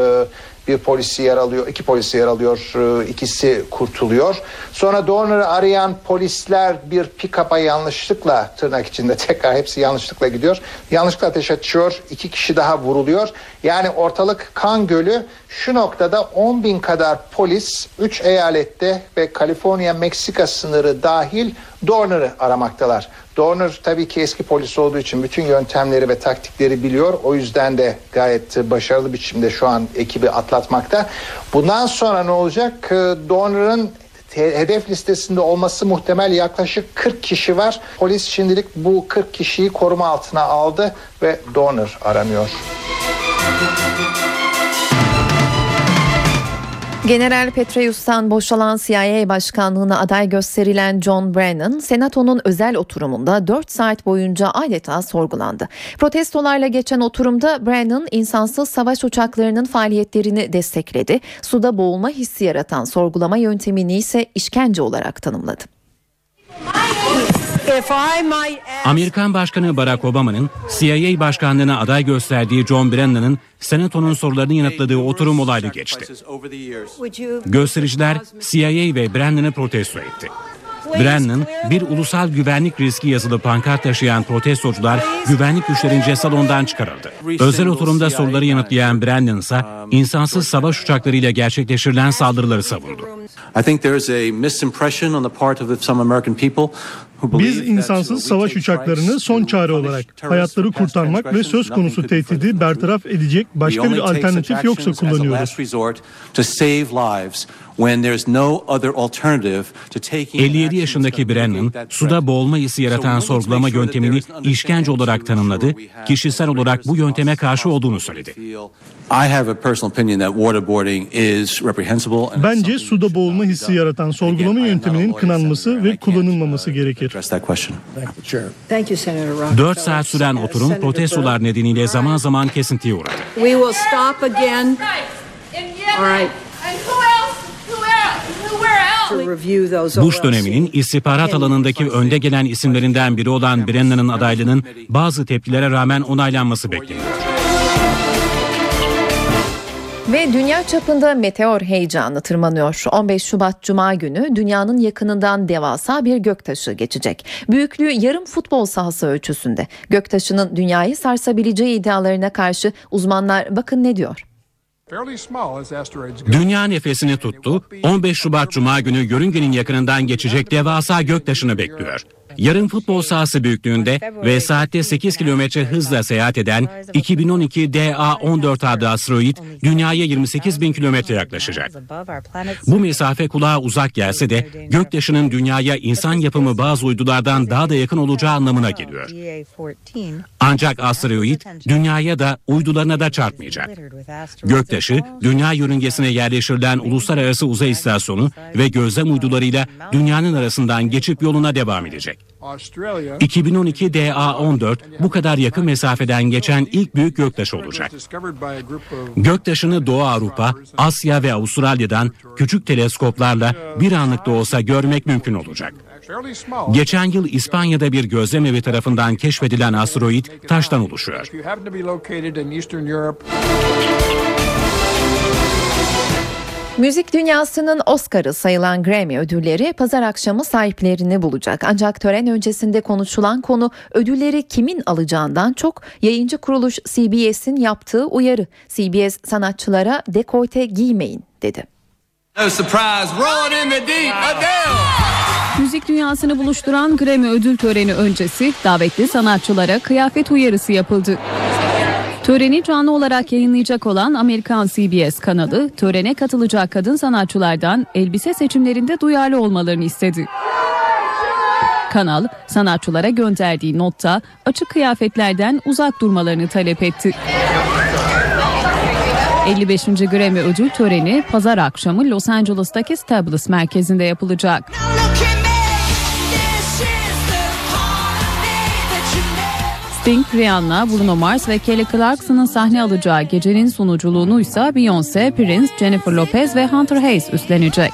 bir polisi yaralıyor, iki polisi yaralıyor, e, ikisi kurtuluyor. Sonra Dorner'ı arayan polisler bir pick-up'a yanlışlıkla, tırnak içinde tekrar hepsi yanlışlıkla gidiyor. Yanlışlıkla ateş açıyor, iki kişi daha vuruluyor. Yani ortalık kan gölü. Şu noktada on bin kadar polis üç eyalette ve Kaliforniya-Meksika sınırı dahil Dorner'ı aramaktalar. Dorner tabii ki eski polis olduğu için bütün yöntemleri ve taktikleri biliyor. O yüzden de gayet başarılı biçimde şu an ekibi atlatmakta. Bundan sonra ne olacak? Dorner'ın hedef listesinde olması muhtemel yaklaşık kırk kişi var. Polis şimdilik bu kırk kişiyi koruma altına aldı ve Dorner aranıyor. General Petraeus'tan boşalan C I A başkanlığına aday gösterilen John Brennan, Senato'nun özel oturumunda dört saat boyunca adeta sorgulandı. Protestolarla geçen oturumda Brennan, insansız savaş uçaklarının faaliyetlerini destekledi. Suda boğulma hissi yaratan sorgulama yöntemini ise işkence olarak tanımladı. Amerikan Başkanı Barack Obama'nın C I A başkanlığına aday gösterdiği John Brennan'ın Senato'nun sorularını yanıtladığı oturum olaylı geçti. Göstericiler C I A ve Brennan'ı protesto etti. Brennan, bir ulusal güvenlik riski yazılı pankart taşıyan protestocular güvenlik güçlerince salondan çıkarıldı. Özel oturumda soruları yanıtlayan Brennan ise insansız savaş uçaklarıyla gerçekleştirilen saldırıları savundu. Biz insansız savaş uçaklarını son çare olarak, hayatları kurtarmak ve söz konusu tehdidi bertaraf edecek başka bir alternatif yoksa kullanıyoruz. elli yedi yaşındaki Brennan, suda boğulma hissi yaratan sorgulama yöntemini işkence olarak tanımladı, kişisel olarak bu yönteme karşı olduğunu söyledi. Bence suda boğulma hissi yaratan sorgulama yönteminin kınanması ve kullanılmaması gerekir. dört saat süren oturum protestolar nedeniyle zaman zaman kesintiye uğradı. Bush döneminin istihbarat alanındaki önde gelen isimlerinden biri olan Brennan'ın adaylığının bazı tepkilere rağmen onaylanması bekleniyor. Ve dünya çapında meteor heyecanı tırmanıyor. on beş Şubat Cuma günü dünyanın yakınından devasa bir göktaşı geçecek. Büyüklüğü yarım futbol sahası ölçüsünde. Göktaşının dünyayı sarsabileceği iddialarına karşı uzmanlar bakın ne diyor. Dünya nefesini tuttu. on beş Şubat Cuma günü yörüngenin yakınından geçecek devasa göktaşını bekliyor. Yarım futbol sahası büyüklüğünde ve saatte sekiz kilometre hızla seyahat eden iki bin on iki D A on dört adlı asteroid dünyaya yirmi sekiz bin kilometre yaklaşacak. Bu mesafe kulağa uzak gelse de göktaşının dünyaya insan yapımı bazı uydulardan daha da yakın olacağı anlamına geliyor. Ancak asteroid dünyaya da uydularına da çarpmayacak. Göktaşı, dünya yörüngesine yerleştirilen uluslararası uzay istasyonu ve gözlem uydularıyla dünyanın arasından geçip yoluna devam edecek. iki bin on iki D A on dört bu kadar yakın mesafeden geçen ilk büyük göktaşı olacak. Göktaşını Doğu Avrupa, Asya ve Avustralya'dan küçük teleskoplarla bir anlık da olsa görmek mümkün olacak. Geçen yıl İspanya'da bir gözlem evi tarafından keşfedilen asteroid taştan oluşuyor. Müzik dünyasının Oscar'ı sayılan Grammy ödülleri pazar akşamı sahiplerini bulacak. Ancak tören öncesinde konuşulan konu ödülleri kimin alacağından çok yayıncı kuruluş C B S'in yaptığı uyarı. C B S sanatçılara dekolte giymeyin dedi. No surprise, rolling in the deep, Adele. Müzik dünyasını buluşturan Grammy ödül töreni öncesi davetli sanatçılara kıyafet uyarısı yapıldı. Töreni canlı olarak yayınlayacak olan Amerikan C B S kanalı, törene katılacak kadın sanatçılardan elbise seçimlerinde duyarlı olmalarını istedi. Kanal, sanatçılara gönderdiği notta açık kıyafetlerden uzak durmalarını talep etti. elli beşinci Grammy ödül töreni pazar akşamı Los Angeles'taki Staples merkezinde yapılacak. Sting, Rihanna, Bruno Mars ve Kelly Clarkson'ın sahne alacağı gecenin sunuculuğunu ise Beyoncé, Prince, Jennifer Lopez ve Hunter Hayes üstlenecek.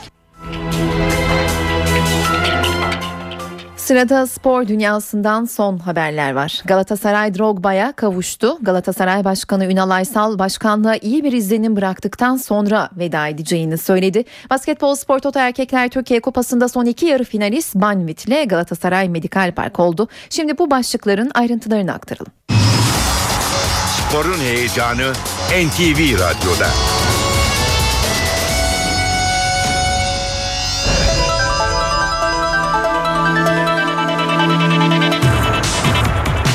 Sırada spor dünyasından son haberler var. Galatasaray Drogba'ya kavuştu. Galatasaray Başkanı Ünal Aysal başkanlığa iyi bir izlenim bıraktıktan sonra veda edeceğini söyledi. Basketbol Spor Toto Erkekler Türkiye Kupası'nda son iki yarı finalist Banvit ile Galatasaray Medical Park oldu. Şimdi bu başlıkların ayrıntılarını aktaralım. Sporun heyecanı N T V Radyo'da.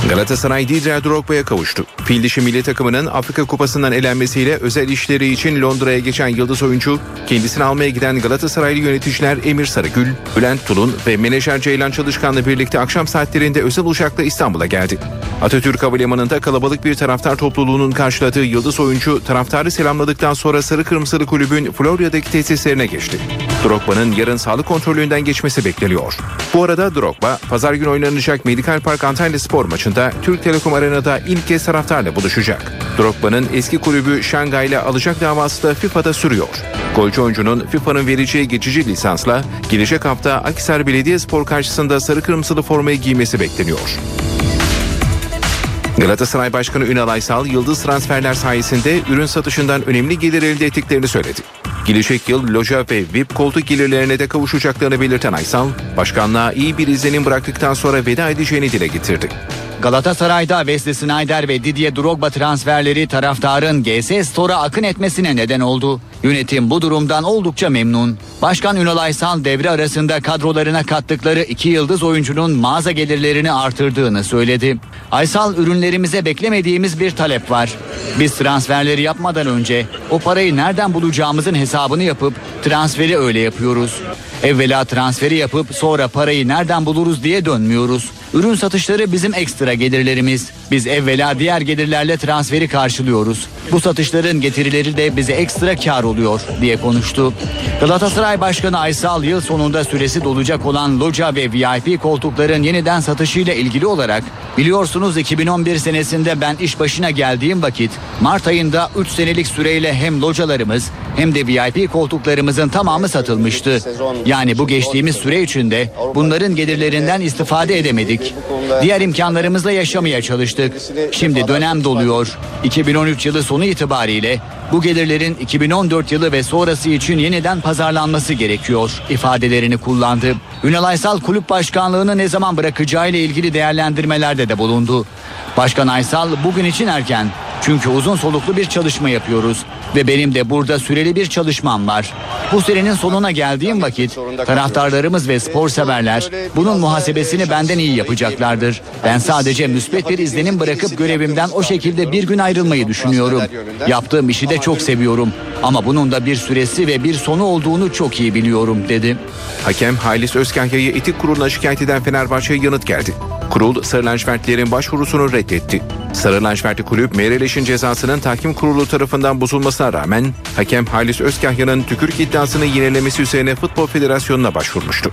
Galatasaray Didier Drogba'ya kavuştu. Fil dişi milli takımının Afrika Kupası'ndan elenmesiyle özel işleri için Londra'ya geçen yıldız oyuncu, kendisini almaya giden Galatasaraylı yöneticiler Emir Sarıgül, Bülent Tulun ve menajer Ceylan Çalışkan'la birlikte akşam saatlerinde özel uçakla İstanbul'a geldi. Atatürk Havalimanı'nda kalabalık bir taraftar topluluğunun karşıladığı yıldız oyuncu, taraftarı selamladıktan sonra Sarı Kırmızılı Kulübün Florya'daki tesislerine geçti. Drogba'nın yarın sağlık kontrolünden geçmesi bekleniyor. Bu arada Drogba, pazar günü oynanacak Medical Park Antalya Spor maçında Türk Telekom Arena'da ilk kez taraftarla buluşacak. Drogba'nın eski kulübü Şangay'la alacak davası da FIFA'da sürüyor. Golcü oyuncunun FIFA'nın vereceği geçici lisansla gelecek hafta Akhisar Belediyespor karşısında sarı kırmızılı formayı giymesi bekleniyor. Galatasaray Başkanı Ünal Aysal, yıldız transferler sayesinde ürün satışından önemli gelir elde ettiklerini söyledi. Gelecek yıl loja ve V I P koltuk gelirlerine de kavuşacaklarını belirten Aysal, başkanlığa iyi bir izlenim bıraktıktan sonra veda edeceğini dile getirdi. Galatasaray'da Wesley Sneijder ve Didier Drogba transferleri taraftarın G S Store'a akın etmesine neden oldu. Yönetim bu durumdan oldukça memnun. Başkan Ünal Aysal devre arasında kadrolarına kattıkları iki yıldız oyuncunun mağaza gelirlerini artırdığını söyledi. Aysal, ürünlerimize beklemediğimiz bir talep var. Biz transferleri yapmadan önce o parayı nereden bulacağımızın hesabını yapıp transferi öyle yapıyoruz. Evvela transferi yapıp sonra parayı nereden buluruz diye dönmüyoruz. Ürün satışları bizim ekstra gelirlerimiz. Biz evvela diğer gelirlerle transferi karşılıyoruz. Bu satışların getirileri de bize ekstra kar oluyor diye konuştu. Galatasaray Başkanı Aysal, yıl sonunda süresi dolacak olan loca ve V I P koltukların yeniden satışıyla ilgili olarak, biliyorsunuz iki bin on bir senesinde ben iş başına geldiğim vakit Mart ayında üç senelik süreyle hem localarımız hem de V I P koltuklarımızın tamamı satılmıştı. Yani bu geçtiğimiz süre içinde bunların gelirlerinden istifade edemedik. Diğer imkanlarımızla yaşamaya çalıştık. Şimdi dönem doluyor. iki bin on üç yılı sonu itibariyle bu gelirlerin iki bin on dört yılı ve sonrası için yeniden pazarlanması gerekiyor ifadelerini kullandı. Ünal Aysal, kulüp başkanlığını ne zaman bırakacağıyla ilgili değerlendirmelerde de bulundu. Başkan Aysal, bugün için erken. Çünkü uzun soluklu bir çalışma yapıyoruz ve benim de burada süreli bir çalışmam var. Bu sürenin sonuna geldiğim vakit taraftarlarımız ve spor severler bunun muhasebesini benden iyi yapacaklardır. Ben sadece müsbet bir izlenim bırakıp görevimden o şekilde bir gün ayrılmayı düşünüyorum. Yaptığım işi de çok seviyorum ama bunun da bir süresi ve bir sonu olduğunu çok iyi biliyorum dedi. Hakem Halis Özkahya'yı etik kuruluna şikayet eden Fenerbahçe'ye yanıt geldi. Kurul sarı lacivertlilerin başvurusunu reddetti. Sarı lacivertli kulüp Mereleş'in cezasının tahkim kurulu tarafından bozulmasına rağmen hakem Halis Özkahya'nın tükürük iddiasını yenilemesi üzerine Futbol Federasyonu'na başvurmuştu.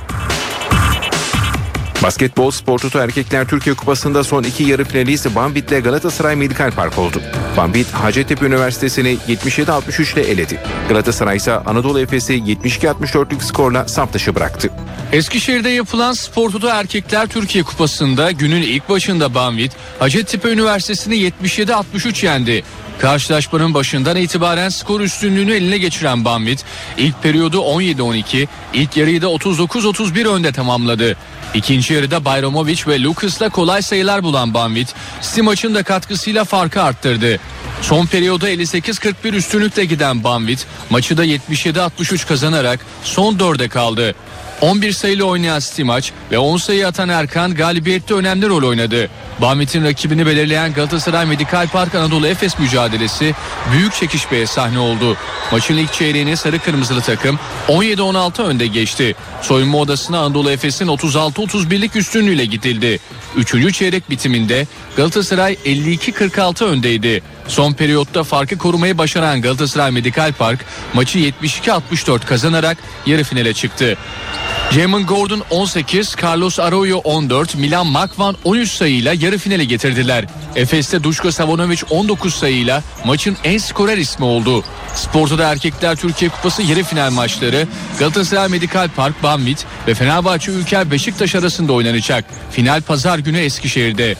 Basketbol Spor Toto Erkekler Türkiye Kupası'nda son iki yarı finalist Banvit ile Galatasaray Medical Park oldu. Banvit, Hacettepe Üniversitesi'ni yetmiş yedi altmış üç ile eledi. Galatasaray ise Anadolu Efes'i yetmiş iki altmış dörtlük skorla saf dışı bıraktı. Eskişehir'de yapılan Spor Toto Erkekler Türkiye Kupası'nda günün ilk başında Banvit, Hacettepe Üniversitesi'ni yetmiş yedi altmış üç yendi. Karşılaşmanın başından itibaren skor üstünlüğünü eline geçiren Banvit, ilk periyodu on yedi on iki, ilk yarıyı da otuz dokuz otuz bir önde tamamladı. İkinci yarıda Bayramovic ve Lucas'la kolay sayılar bulan Banvit, Simaç'ın da katkısıyla farkı arttırdı. Son periyoda elli sekiz kırk bir üstünlükle giden Banvit maçı da yetmiş yedi altmış üç kazanarak son dörde kaldı. on bir sayılı oynayan Stimaç ve on sayı atan Erkan galibiyette önemli rol oynadı. Banvit'in rakibini belirleyen Galatasaray Medical Park Anadolu Efes mücadelesi büyük çekişmeye sahne oldu. Maçın ilk çeyreğini sarı kırmızılı takım on yedi on altı önde geçti. Soyunma odasına Anadolu Efes'in otuz altı otuz birlik üstünlüğüyle gidildi. Üçüncü çeyrek bitiminde Galatasaray elli iki kırk altı öndeydi. Son periyotta farkı korumayı başaran Galatasaray Medical Park maçı yetmiş iki altmış dört kazanarak yarı finale çıktı. Jamon Gordon on sekiz, Carlos Arroyo on dört, Milan Makvan on üç sayıyla yarı finale getirdiler. Efes'te Duško Savanović on dokuz sayıyla maçın en skorer ismi oldu. Sporta'da Erkekler Türkiye Kupası yarı final maçları Galatasaray Medical Park Banvit ve Fenerbahçe Ülker Beşiktaş arasında oynanacak. Final pazar günü Eskişehir'de.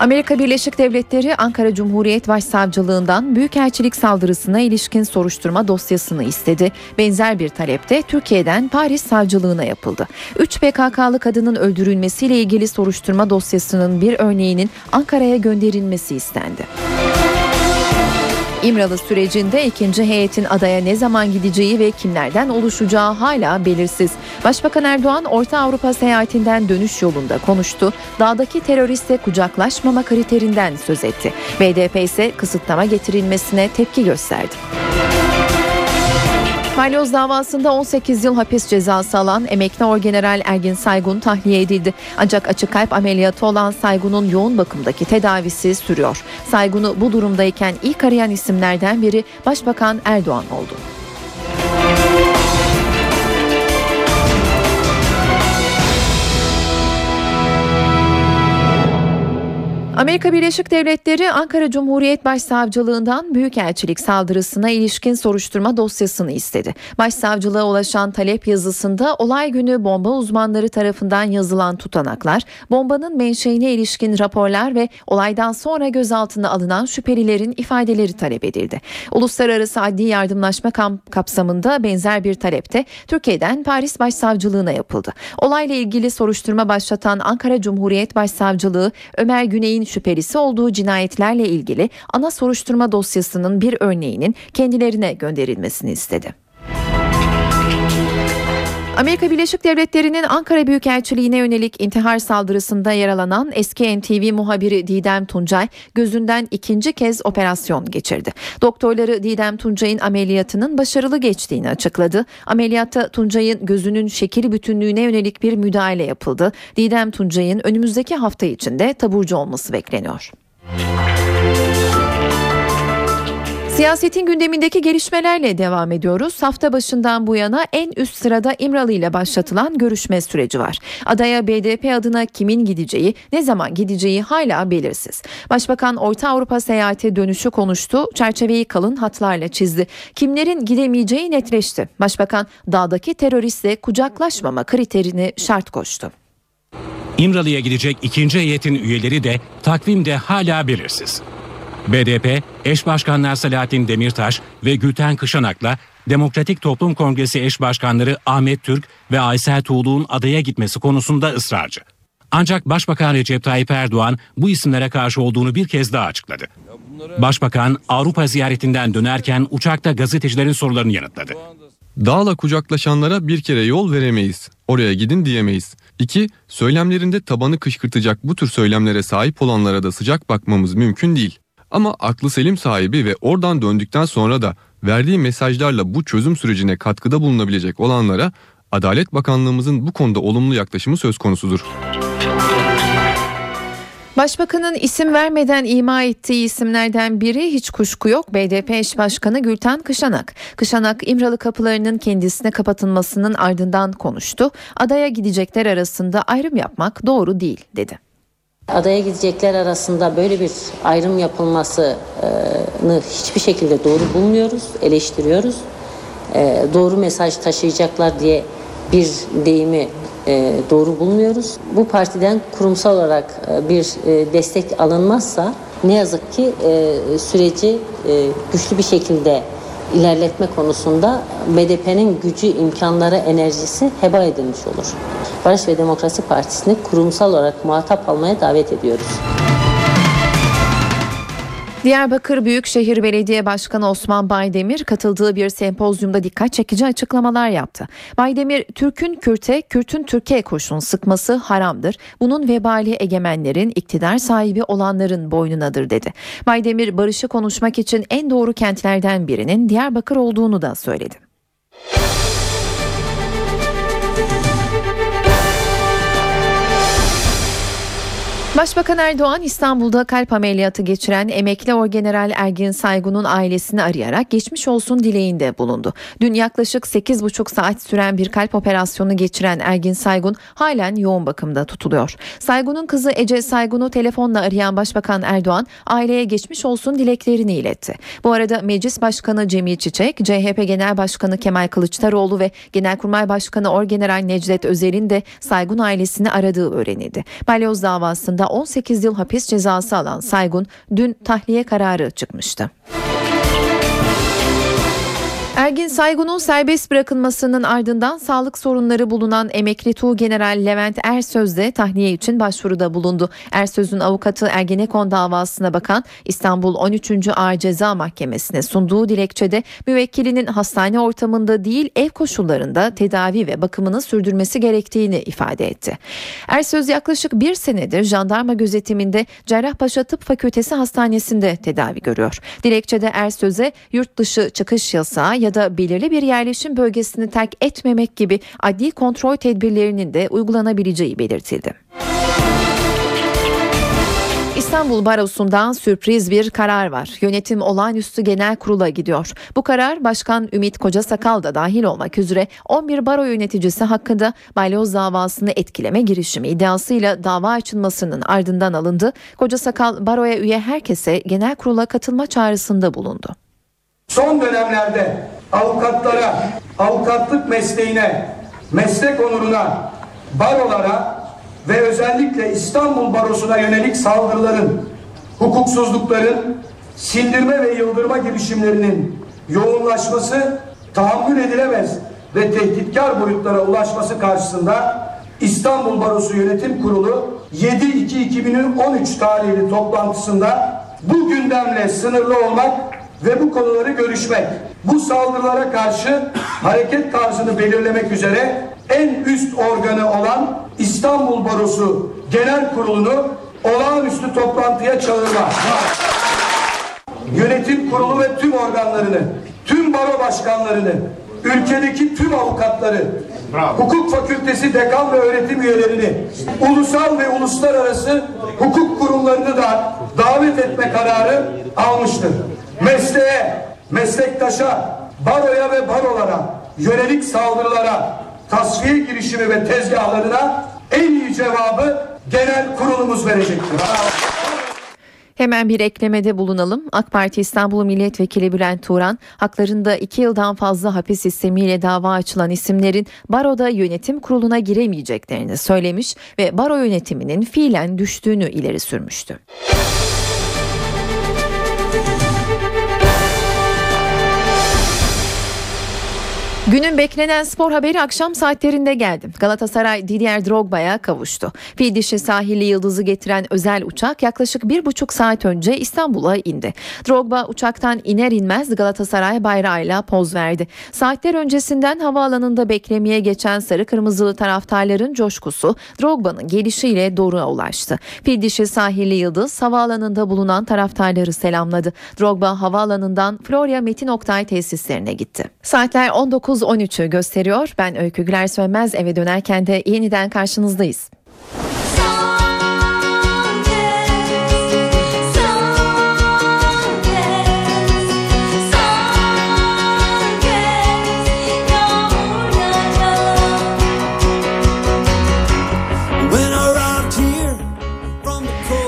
Amerika Birleşik Devletleri Ankara Cumhuriyet Başsavcılığından Büyükelçilik saldırısına ilişkin soruşturma dosyasını istedi. Benzer bir talep de Türkiye'den Paris Savcılığına yapıldı. üç P K K'lı kadının öldürülmesiyle ilgili soruşturma dosyasının bir örneğinin Ankara'ya gönderilmesi istendi. İmralı sürecinde ikinci heyetin adaya ne zaman gideceği ve kimlerden oluşacağı hala belirsiz. Başbakan Erdoğan Orta Avrupa seyahatinden dönüş yolunda konuştu. Dağdaki teröriste kucaklaşmama kriterinden söz etti. B D P ise kısıtlama getirilmesine tepki gösterdi. Balyoz davasında on sekiz yıl hapis cezası alan emekli orgeneral Ergin Saygun tahliye edildi. Ancak açık kalp ameliyatı olan Saygun'un yoğun bakımdaki tedavisi sürüyor. Saygun'u bu durumdayken ilk arayan isimlerden biri Başbakan Erdoğan oldu. Amerika Birleşik Devletleri Ankara Cumhuriyet Başsavcılığından Büyükelçilik saldırısına ilişkin soruşturma dosyasını istedi. Başsavcılığa ulaşan talep yazısında olay günü bomba uzmanları tarafından yazılan tutanaklar, bombanın menşeine ilişkin raporlar ve olaydan sonra gözaltına alınan şüphelilerin ifadeleri talep edildi. Uluslararası Adli Yardımlaşma kapsamında benzer bir talep de Türkiye'den Paris Başsavcılığına yapıldı. Olayla ilgili soruşturma başlatan Ankara Cumhuriyet Başsavcılığı Ömer Güney'in şüphelisi olduğu cinayetlerle ilgili ana soruşturma dosyasının bir örneğinin kendilerine gönderilmesini istedi. Amerika Birleşik Devletleri'nin Ankara Büyükelçiliğine yönelik intihar saldırısında yaralanan eski N T V muhabiri Didem Tuncay gözünden ikinci kez operasyon geçirdi. Doktorları Didem Tuncay'ın ameliyatının başarılı geçtiğini açıkladı. Ameliyatta Tuncay'ın gözünün şekil bütünlüğüne yönelik bir müdahale yapıldı. Didem Tuncay'ın önümüzdeki hafta içinde taburcu olması bekleniyor. Siyasetin gündemindeki gelişmelerle devam ediyoruz. Hafta başından bu yana en üst sırada İmralı ile başlatılan görüşme süreci var. Adaya B D P adına kimin gideceği, ne zaman gideceği hala belirsiz. Başbakan Orta Avrupa seyahati dönüşü konuştu, çerçeveyi kalın hatlarla çizdi. Kimlerin gidemeyeceği netleşti. Başbakan dağdaki teröristle kucaklaşmama kriterini şart koştu. İmralı'ya gidecek ikinci heyetin üyeleri de takvimde hala belirsiz. B D P, eş başkanlar Selahattin Demirtaş ve Gülten Kışanak'la Demokratik Toplum Kongresi eş başkanları Ahmet Türk ve Aysel Tuğlu'nun adaya gitmesi konusunda ısrarcı. Ancak Başbakan Recep Tayyip Erdoğan bu isimlere karşı olduğunu bir kez daha açıkladı. Başbakan Avrupa ziyaretinden dönerken uçakta gazetecilerin sorularını yanıtladı. Dağla kucaklaşanlara bir kere yol veremeyiz, oraya gidin diyemeyiz. İki, söylemlerinde tabanı kışkırtacak bu tür söylemlere sahip olanlara da sıcak bakmamız mümkün değil. Ama aklı selim sahibi ve oradan döndükten sonra da verdiği mesajlarla bu çözüm sürecine katkıda bulunabilecek olanlara Adalet Bakanlığımızın bu konuda olumlu yaklaşımı söz konusudur. Başbakanın isim vermeden ima ettiği isimlerden biri hiç kuşku yok B D P eş başkanı Gülten Kışanak. Kışanak İmralı kapılarının kendisine kapatılmasının ardından konuştu. Adaya gidecekler arasında ayrım yapmak doğru değil dedi. Adaya gidecekler arasında böyle bir ayrım yapılmasını hiçbir şekilde doğru bulmuyoruz, eleştiriyoruz. Doğru mesaj taşıyacaklar diye bir deyimi doğru bulmuyoruz. Bu partiden kurumsal olarak bir destek alınmazsa ne yazık ki süreci güçlü bir şekilde ilerletme konusunda B D P'nin gücü, imkanları, enerjisi heba edilmiş olur. Barış ve Demokrasi Partisi'ni kurumsal olarak muhatap almaya davet ediyoruz. Diyarbakır Büyükşehir Belediye Başkanı Osman Baydemir katıldığı bir sempozyumda dikkat çekici açıklamalar yaptı. Baydemir, Türk'ün Kürt'e, Kürt'ün Türkiye kurşun sıkması haramdır. Bunun vebali egemenlerin, iktidar sahibi olanların boynunadır dedi. Baydemir, barışı konuşmak için en doğru kentlerden birinin Diyarbakır olduğunu da söyledi. Başbakan Erdoğan, İstanbul'da kalp ameliyatı geçiren emekli Orgeneral Ergin Saygun'un ailesini arayarak geçmiş olsun dileğinde bulundu. Dün yaklaşık sekiz buçuk saat süren bir kalp operasyonu geçiren Ergin Saygun halen yoğun bakımda tutuluyor. Saygun'un kızı Ece Saygun'u telefonla arayan Başbakan Erdoğan, aileye geçmiş olsun dileklerini iletti. Bu arada Meclis Başkanı Cemil Çiçek, C H P Genel Başkanı Kemal Kılıçdaroğlu ve Genelkurmay Başkanı Orgeneral Necdet Özel'in de Saygun ailesini aradığı öğrenildi. Balyoz davasında on sekiz yıl hapis cezası alan Saygun dün tahliye kararı çıkmıştı. Ergin Saygun'un serbest bırakılmasının ardından sağlık sorunları bulunan emekli Tuğgeneral Levent Ersöz de tahliye için başvuruda bulundu. Ersöz'ün avukatı Ergenekon davasına bakan İstanbul on üçüncü Ağır Ceza Mahkemesi'ne sunduğu dilekçede müvekkilinin hastane ortamında değil ev koşullarında tedavi ve bakımını sürdürmesi gerektiğini ifade etti. Ersöz yaklaşık bir senedir jandarma gözetiminde Cerrahpaşa Tıp Fakültesi Hastanesi'nde tedavi görüyor. Dilekçede Ersöz'e yurt dışı çıkış yasağı ya da belirli bir yerleşim bölgesini terk etmemek gibi adli kontrol tedbirlerinin de uygulanabileceği belirtildi. İstanbul Barosu'ndan sürpriz bir karar var. Yönetim Olağanüstü Genel Kurulu'na gidiyor. Bu karar Başkan Ümit Kocasakal da dahil olmak üzere on bir baro yöneticisi hakkında balyoz davasını etkileme girişimi iddiasıyla dava açılmasının ardından alındı. Kocasakal, baroya üye herkese genel kurula katılma çağrısında bulundu. Son dönemlerde avukatlara, avukatlık mesleğine, meslek onuruna, barolara ve özellikle İstanbul Barosu'na yönelik saldırıların, hukuksuzlukların, sindirme ve yıldırma girişimlerinin yoğunlaşması tahammül edilemez ve tehditkar boyutlara ulaşması karşısında İstanbul Barosu Yönetim Kurulu yedi Ekim iki bin on üç tarihli toplantısında bu gündemle sınırlı olmak ve bu konuları görüşmek, bu saldırılara karşı hareket tarzını belirlemek üzere en üst organı olan İstanbul Barosu Genel Kurulu'nu olağanüstü toplantıya çağırma. Yönetim kurulu ve tüm organlarını, tüm baro başkanlarını, ülkedeki tüm avukatları, bravo, hukuk fakültesi dekan ve öğretim üyelerini, ulusal ve uluslararası hukuk kurumlarını da davet etme kararı almıştır. Mesleğe, meslektaşa, baroya ve barolara yönelik saldırılara, tasfiye girişimi ve tezgahlarına en iyi cevabı genel kurulumuz verecektir. Hemen bir eklemede bulunalım. AK Parti İstanbul Milletvekili Bülent Turan, haklarında iki yıldan fazla hapis istemiyle dava açılan isimlerin baroda yönetim kuruluna giremeyeceklerini söylemiş ve baro yönetiminin fiilen düştüğünü ileri sürmüştü. Günün beklenen spor haberi akşam saatlerinde geldi. Galatasaray Didier Drogba'ya kavuştu. Fil dişi sahilli yıldızı getiren özel uçak yaklaşık bir buçuk saat önce İstanbul'a indi. Drogba uçaktan iner inmez Galatasaray bayrağıyla poz verdi. Saatler öncesinden havaalanında beklemeye geçen sarı kırmızılı taraftarların coşkusu Drogba'nın gelişiyle doruğa ulaştı. Fil dişi sahilli yıldız havaalanında bulunan taraftarları selamladı. Drogba havaalanından Florya Metin Oktay tesislerine gitti. Saatler on dokuz on üçü gösteriyor. Ben Öykü Güler Sönmez, eve dönerken de yeniden karşınızdayız. Son kez, son kez, son kez yağmuracak.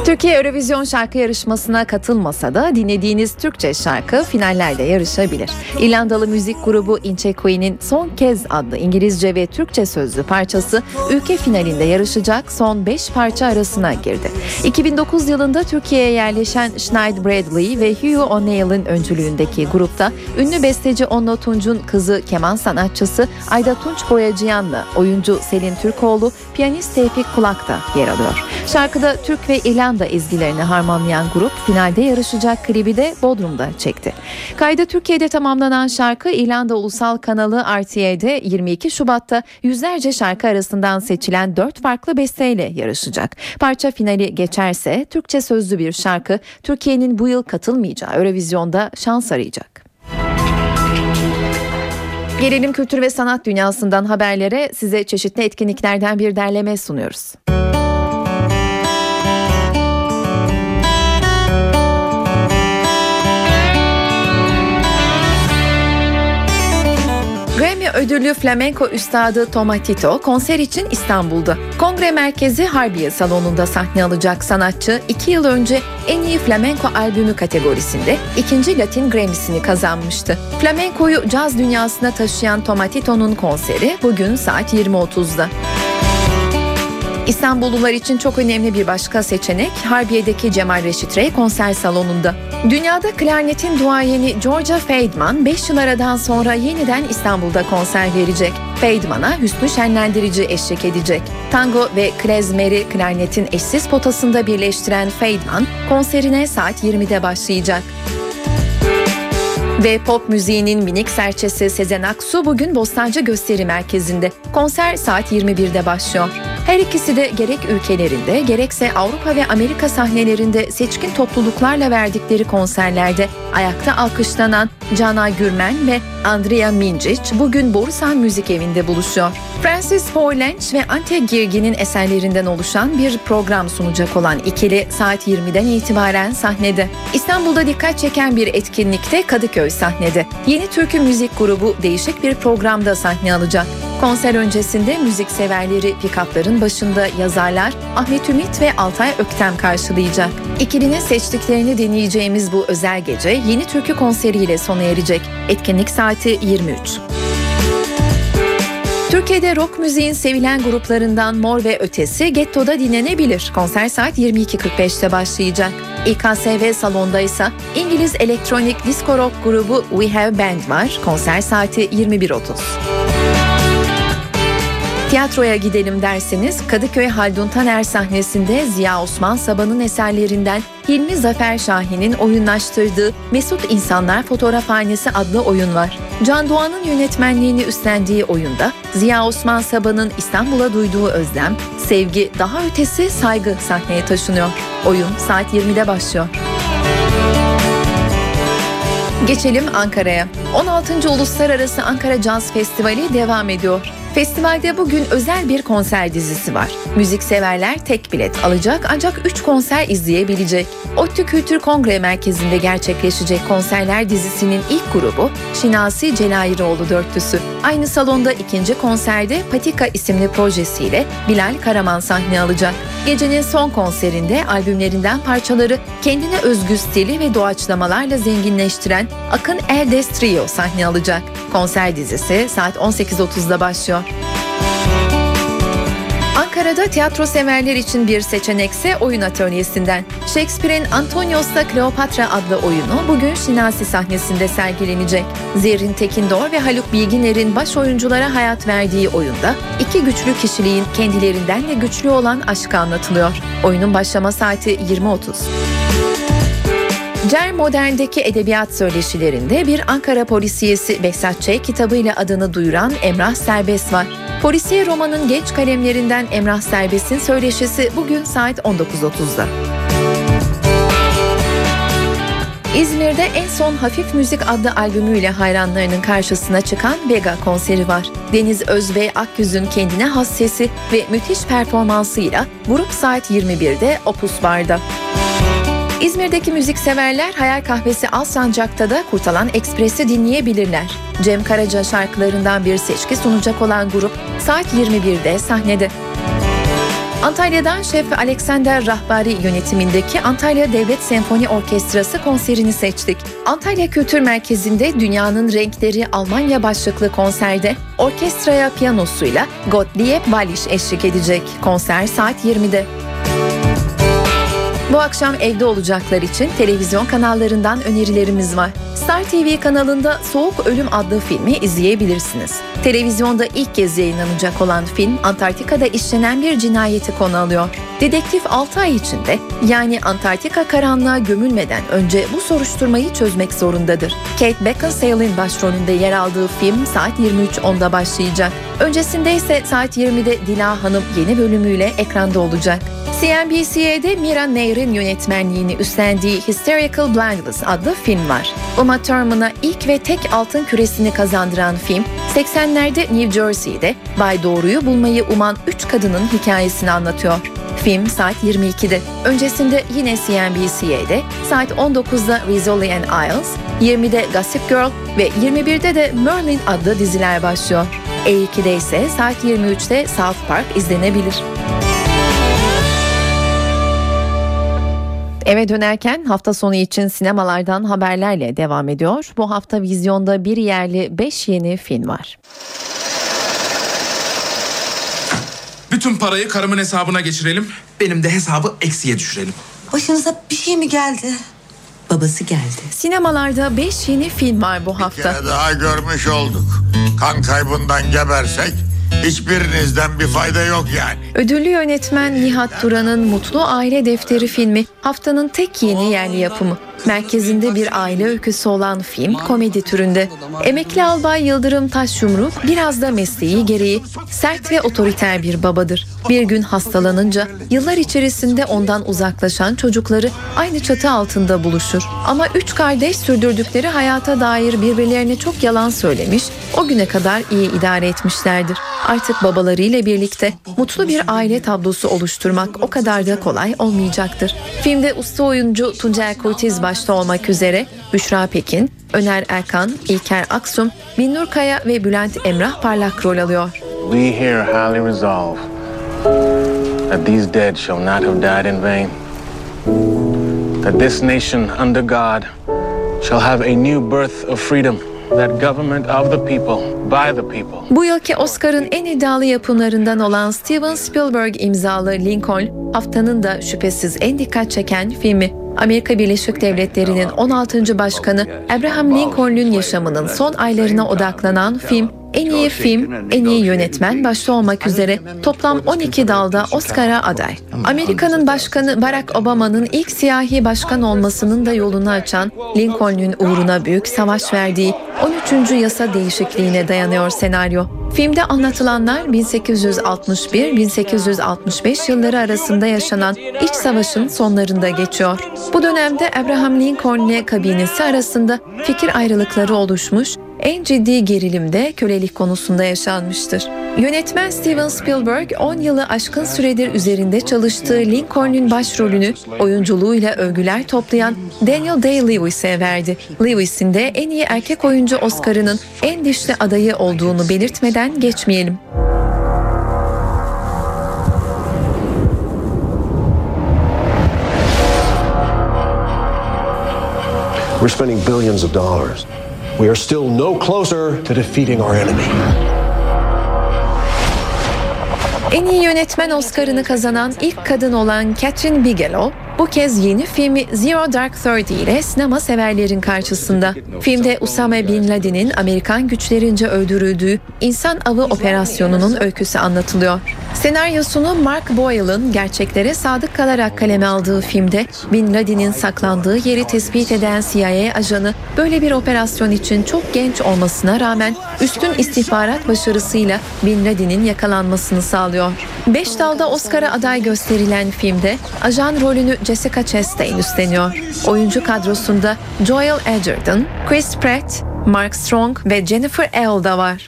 Türkiye Eurovision şarkı yarışmasına katılmasa da dinlediğiniz Türkçe şarkı finallerde yarışabilir. İrlandalı müzik grubu Inche Queen'in Son Kez adlı İngilizce ve Türkçe sözlü parçası ülke finalinde yarışacak son beş parça arasına girdi. iki bin dokuz yılında Türkiye'ye yerleşen Sinead Bradley ve Hugh O'Neill'in öncülüğündeki grupta ünlü besteci Onno Tunç'un kızı keman sanatçısı Ayda Tunç Boyacıyan'la oyuncu Selin Türkoğlu, piyanist Tevfik Kulak da yer alıyor. Şarkıda Türk ve İrlanda ezgilerini harmanlayan grup finalde yarışacak klibi de Bodrum'da çekti. Kayda Türkiye'de tamamlanan şarkı İrlanda Ulusal Kanalı R T I'de yirmi iki Şubat'ta yüzlerce şarkı arasından seçilen dört farklı besteyle yarışacak. Parça finali geçerse Türkçe sözlü bir şarkı Türkiye'nin bu yıl katılmayacağı Eurovision'da şans arayacak. Gelelim kültür ve sanat dünyasından haberlere. Size çeşitli etkinliklerden bir derleme sunuyoruz. Grammy ödüllü flamenko üstadı Tomatito konser için İstanbul'da. Kongre merkezi Harbiye Salonu'nda sahne alacak sanatçı iki yıl önce en iyi flamenko albümü kategorisinde ikinci Latin Grammy'sini kazanmıştı. Flamenko'yu caz dünyasına taşıyan Tomatito'nun konseri bugün saat yirmi otuzda. İstanbullular için çok önemli bir başka seçenek Harbiye'deki Cemal Reşit Rey konser salonunda. Dünyada klarnetin duayeni Georgia Feidman beş yıl aradan sonra yeniden İstanbul'da konser verecek. Feidman'a Hüsnü Şenlendirici eşlik edecek. Tango ve klezmeri klarnetin eşsiz potasında birleştiren Feidman konserine saat yirmide başlayacak. Ve pop müziğinin minik serçesi Sezen Aksu bugün Bostancı Gösteri Merkezi'nde. Konser saat yirmi birde başlıyor. Her ikisi de gerek ülkelerinde gerekse Avrupa ve Amerika sahnelerinde seçkin topluluklarla verdikleri konserlerde ayakta alkışlanan Canay Gürmen ve Andrea Mincic bugün Borusan Müzik Evi'nde buluşuyor. Francis Ford Lench ve Ante Girgi'nin eserlerinden oluşan bir program sunacak olan ikili saat yirmiden itibaren sahnede. İstanbul'da dikkat çeken bir etkinlikte Kadıköy sahnede. Yeni Türkü Müzik Grubu değişik bir programda sahne alacak. Konser öncesinde müzikseverleri pikapların başında yazarlar Ahmet Ümit ve Altay Öktem karşılayacak. İkilinin seçtiklerini dinleyeceğimiz bu özel gece Yeni Türkü konseriyle sona erecek. Etkinlik saati yirmi üç. Türkiye'de rock müziğin sevilen gruplarından Mor ve Ötesi Getto'da dinlenebilir. Konser saat yirmi iki kırk beşte başlayacak. İ K S V salonda ise İngiliz elektronik disco rock grubu We Have Band var. Konser saati yirmi bir otuz. Tiyatroya gidelim derseniz Kadıköy Haldun Taner sahnesinde Ziya Osman Sabah'ın eserlerinden Hilmi Zafer Şahin'in oyunlaştırdığı Mesut İnsanlar Fotoğrafhanesi adlı oyun var. Can Doğan'ın yönetmenliğini üstlendiği oyunda Ziya Osman Sabah'ın İstanbul'a duyduğu özlem, sevgi, daha ötesi saygı sahneye taşınıyor. Oyun saat yirmide başlıyor. Geçelim Ankara'ya. on altıncı Uluslararası Ankara Caz Festivali devam ediyor. Festivalde bugün özel bir konser dizisi var. Müzikseverler tek bilet alacak ancak üç konser izleyebilecek. ODTÜ Kültür Kongre Merkezi'nde gerçekleşecek konserler dizisinin ilk grubu Şinasi Celayiroğlu dörtlüsü. Aynı salonda ikinci konserde Patika isimli projesiyle Bilal Karaman sahne alacak. Gecenin son konserinde albümlerinden parçaları kendine özgü stili ve doğaçlamalarla zenginleştiren Akın Erdes Trio sahne alacak. Konser dizisi saat on sekiz otuzda başlıyor. Ankara'da tiyatro severler için bir seçenekse oyun atölyesinden. Shakespeare'in Antonios'ta Kleopatra adlı oyunu bugün Şinasi sahnesinde sergilenecek. Zerrin Tekindor ve Haluk Bilginer'in baş oyunculara hayat verdiği oyunda iki güçlü kişiliğin kendilerinden de güçlü olan aşkı anlatılıyor. Oyunun başlama saati yirmi otuz. C E R Modern'deki edebiyat söyleşilerinde bir Ankara polisiyesi Behzat Ç. kitabıyla adını duyuran Emrah Serbest var. Polisiye romanın genç kalemlerinden Emrah Serbest'in söyleşisi bugün saat on dokuz otuzda. İzmir'de En Son Hafif Müzik adlı albümüyle hayranlarının karşısına çıkan Vega konseri var. Deniz Özbey Akyüz'ün kendine has sesi ve müthiş performansıyla grup saat yirmi birde Opus Bar'da. İzmir'deki müzikseverler Hayal Kahvesi Alsancak'ta da Kurtalan Ekspres'i dinleyebilirler. Cem Karaca şarkılarından bir seçki sunacak olan grup saat yirmi birde sahnede. Antalya'dan Şef Alexander Rahbari yönetimindeki Antalya Devlet Senfoni Orkestrası konserini seçtik. Antalya Kültür Merkezi'nde Dünyanın Renkleri Almanya başlıklı konserde orkestraya piyanosuyla Gottlieb Wallisch eşlik edecek. Konser saat yirmide. Bu akşam evde olacaklar için televizyon kanallarından önerilerimiz var. Star T V kanalında Soğuk Ölüm adlı filmi izleyebilirsiniz. Televizyonda ilk kez yayınlanacak olan film Antarktika'da işlenen bir cinayeti konu alıyor. Dedektif altı ay içinde, yani Antarktika karanlığa gömülmeden önce bu soruşturmayı çözmek zorundadır. Kate Beckinsale'in başrolünde yer aldığı film saat yirmi üç onda başlayacak. Öncesinde ise saat yirmide Dila Hanım yeni bölümüyle ekranda olacak. C N B C'de Mira Nair'in yönetmenliğini üstlendiği Hysterical Blindness adlı film var. Uma Thurman'a ilk ve tek altın küresini kazandıran film, seksenlerde New Jersey'de Bay Doğru'yu bulmayı uman üç kadının hikayesini anlatıyor. Film saat yirmi ikide. Öncesinde yine C N B C'de saat on dokuzda Rizzoli and Isles, yirmide Gossip Girl ve yirmi birde de Merlin adlı diziler başlıyor. E iki'de ise saat yirmi üçte South Park izlenebilir. Eve dönerken hafta sonu için sinemalardan haberlerle devam ediyor. Bu hafta vizyonda bir yerli beş yeni film var. Bütün parayı karımın hesabına geçirelim. Benim de hesabı eksiye düşürelim. Başınıza bir şey mi geldi? Babası geldi. Sinemalarda beş yeni film var bu hafta. Bir kere daha görmüş olduk. Kan kaybından gebersek hiçbirinizden bir fayda yok yani. Ödüllü yönetmen Nihat Duran'ın Mutlu Aile Defteri filmi haftanın tek yeni yerli yapımı. Merkezinde bir aile öyküsü olan film komedi türünde. Emekli albay Yıldırım Taşyumruk biraz da mesleği gereği sert ve otoriter bir babadır. Bir gün hastalanınca yıllar içerisinde ondan uzaklaşan çocukları aynı çatı altında buluşur. Ama üç kardeş sürdürdükleri hayata dair birbirlerine çok yalan söylemiş, o güne kadar iyi idare etmişlerdir. Artık babalarıyla birlikte mutlu bir aile tablosu oluşturmak o kadar da kolay olmayacaktır. Filmde usta oyuncu Tuncel Kurtiz başta olmak üzere Büşra Pekin, Öner Erkan, İlker Aksum, Binnur Kaya ve Bülent Emrah parlak rol alıyor. We here highly resolve that these dead shall not have died in vain. That this nation under God shall have a new birth of freedom. That government of the people, by the people. Bu yılki Oscar'ın en iddialı yapımlarından olan Steven Spielberg imzalı Lincoln, haftanın da şüphesiz en dikkat çeken filmi. Amerika Birleşik Devletleri'nin on altıncı Başkanı Abraham Lincoln'un yaşamının son aylarına odaklanan film, en iyi film, en iyi yönetmen başta olmak üzere toplam on iki dalda Oscar'a aday. Amerika'nın başkanı Barack Obama'nın ilk siyahi başkan olmasının da yolunu açan, Lincoln'un uğruna büyük savaş verdiği on üçüncü yasa değişikliğine dayanıyor senaryo. Filmde anlatılanlar bin sekiz yüz altmış bir - bin sekiz yüz altmış beş yılları arasında yaşanan iç savaşın sonlarında geçiyor. Bu dönemde Abraham Lincoln ile kabinesi arasında fikir ayrılıkları oluşmuş, en ciddi gerilim de kölelik konusunda yaşanmıştır. Yönetmen Steven Spielberg on yılı aşkın süredir üzerinde çalıştığı Lincoln'un başrolünü oyunculuğuyla övgüler toplayan Daniel Day-Lewis'e verdi. Lewis'in de en iyi erkek oyuncu Oscar'ının en dişli adayı olduğunu belirtmeden geçmeyelim. We're spending billions of dollars. We are still no closer to defeating our enemy. En iyi yönetmen Oscar'ını kazanan ilk kadın olan Catherine Bigelow, bu kez yeni filmi Zero Dark Thirty ile sinema severlerin karşısında. Filmde Usame Bin Laden'in Amerikan güçlerince öldürüldüğü insan avı operasyonunun öyküsü anlatılıyor. Senaryosunu Mark Boyle'ın gerçeklere sadık kalarak kaleme aldığı filmde Bin Laden'in saklandığı yeri tespit eden C I A ajanı böyle bir operasyon için çok genç olmasına rağmen üstün istihbarat başarısıyla Bin Laden'in yakalanmasını sağlıyor. Beş dalda Oscar'a aday gösterilen filmde ajan rolünü Jessica Chastain üstleniyor. Oyuncu kadrosunda Joel Edgerton, Chris Pratt, Mark Strong ve Jennifer L da var.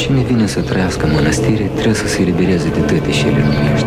Cine vine să trăiască în mănăstire, trebuie să se elibereze de toate cele lumești.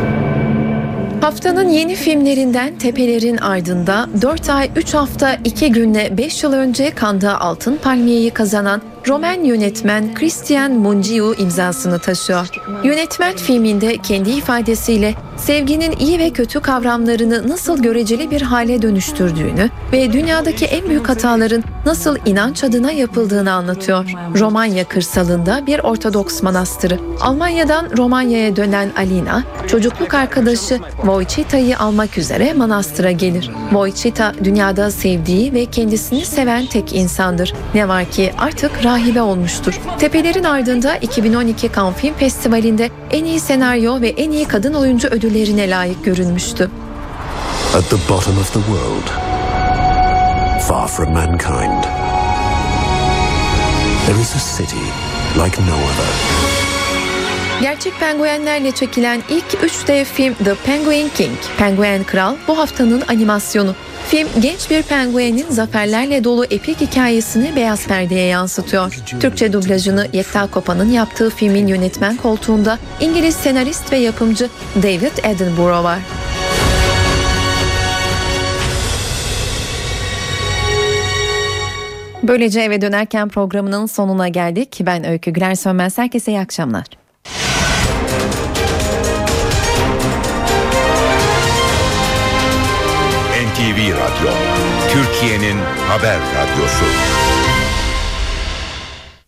Haftanın yeni filmlerinden Tepelerin Ardında dört ay üç hafta iki günle beş yıl önce Cannes'da Altın Palmiye'yi kazanan Romen yönetmen Christian Mungiu imzasını taşıyor. Yönetmen filminde kendi ifadesiyle sevginin iyi ve kötü kavramlarını nasıl göreceli bir hale dönüştürdüğünü ve dünyadaki en büyük hataların nasıl inanç adına yapıldığını anlatıyor. Romanya kırsalında bir Ortodoks manastırı. Almanya'dan Romanya'ya dönen Alina, çocukluk arkadaşı Wojcita'yı almak üzere manastıra gelir. Wojcita, dünyada sevdiği ve kendisini seven tek insandır. Ne var ki artık rahibe olmuştur. Tepelerin ardında iki bin on iki Cannes Film Festivali'nde en iyi senaryo ve en iyi kadın oyuncu ödüllerine layık görülmüştü. At the bottom of the world, far from mankind, there is a city like no other. Gerçek penguenlerle çekilen ilk üç D film The Penguin King, Penguen Kral, bu haftanın animasyonu. Film, genç bir penguenin zaferlerle dolu epik hikayesini beyaz perdeye yansıtıyor. Türkçe dublajını Yekta Kopa'nın yaptığı filmin yönetmen koltuğunda İngiliz senarist ve yapımcı David Attenborough var. Böylece eve dönerken programının sonuna geldik. Ben Öykü Güler Sönmez. Herkese iyi akşamlar. T V Radyo, Türkiye'nin haber radyosu.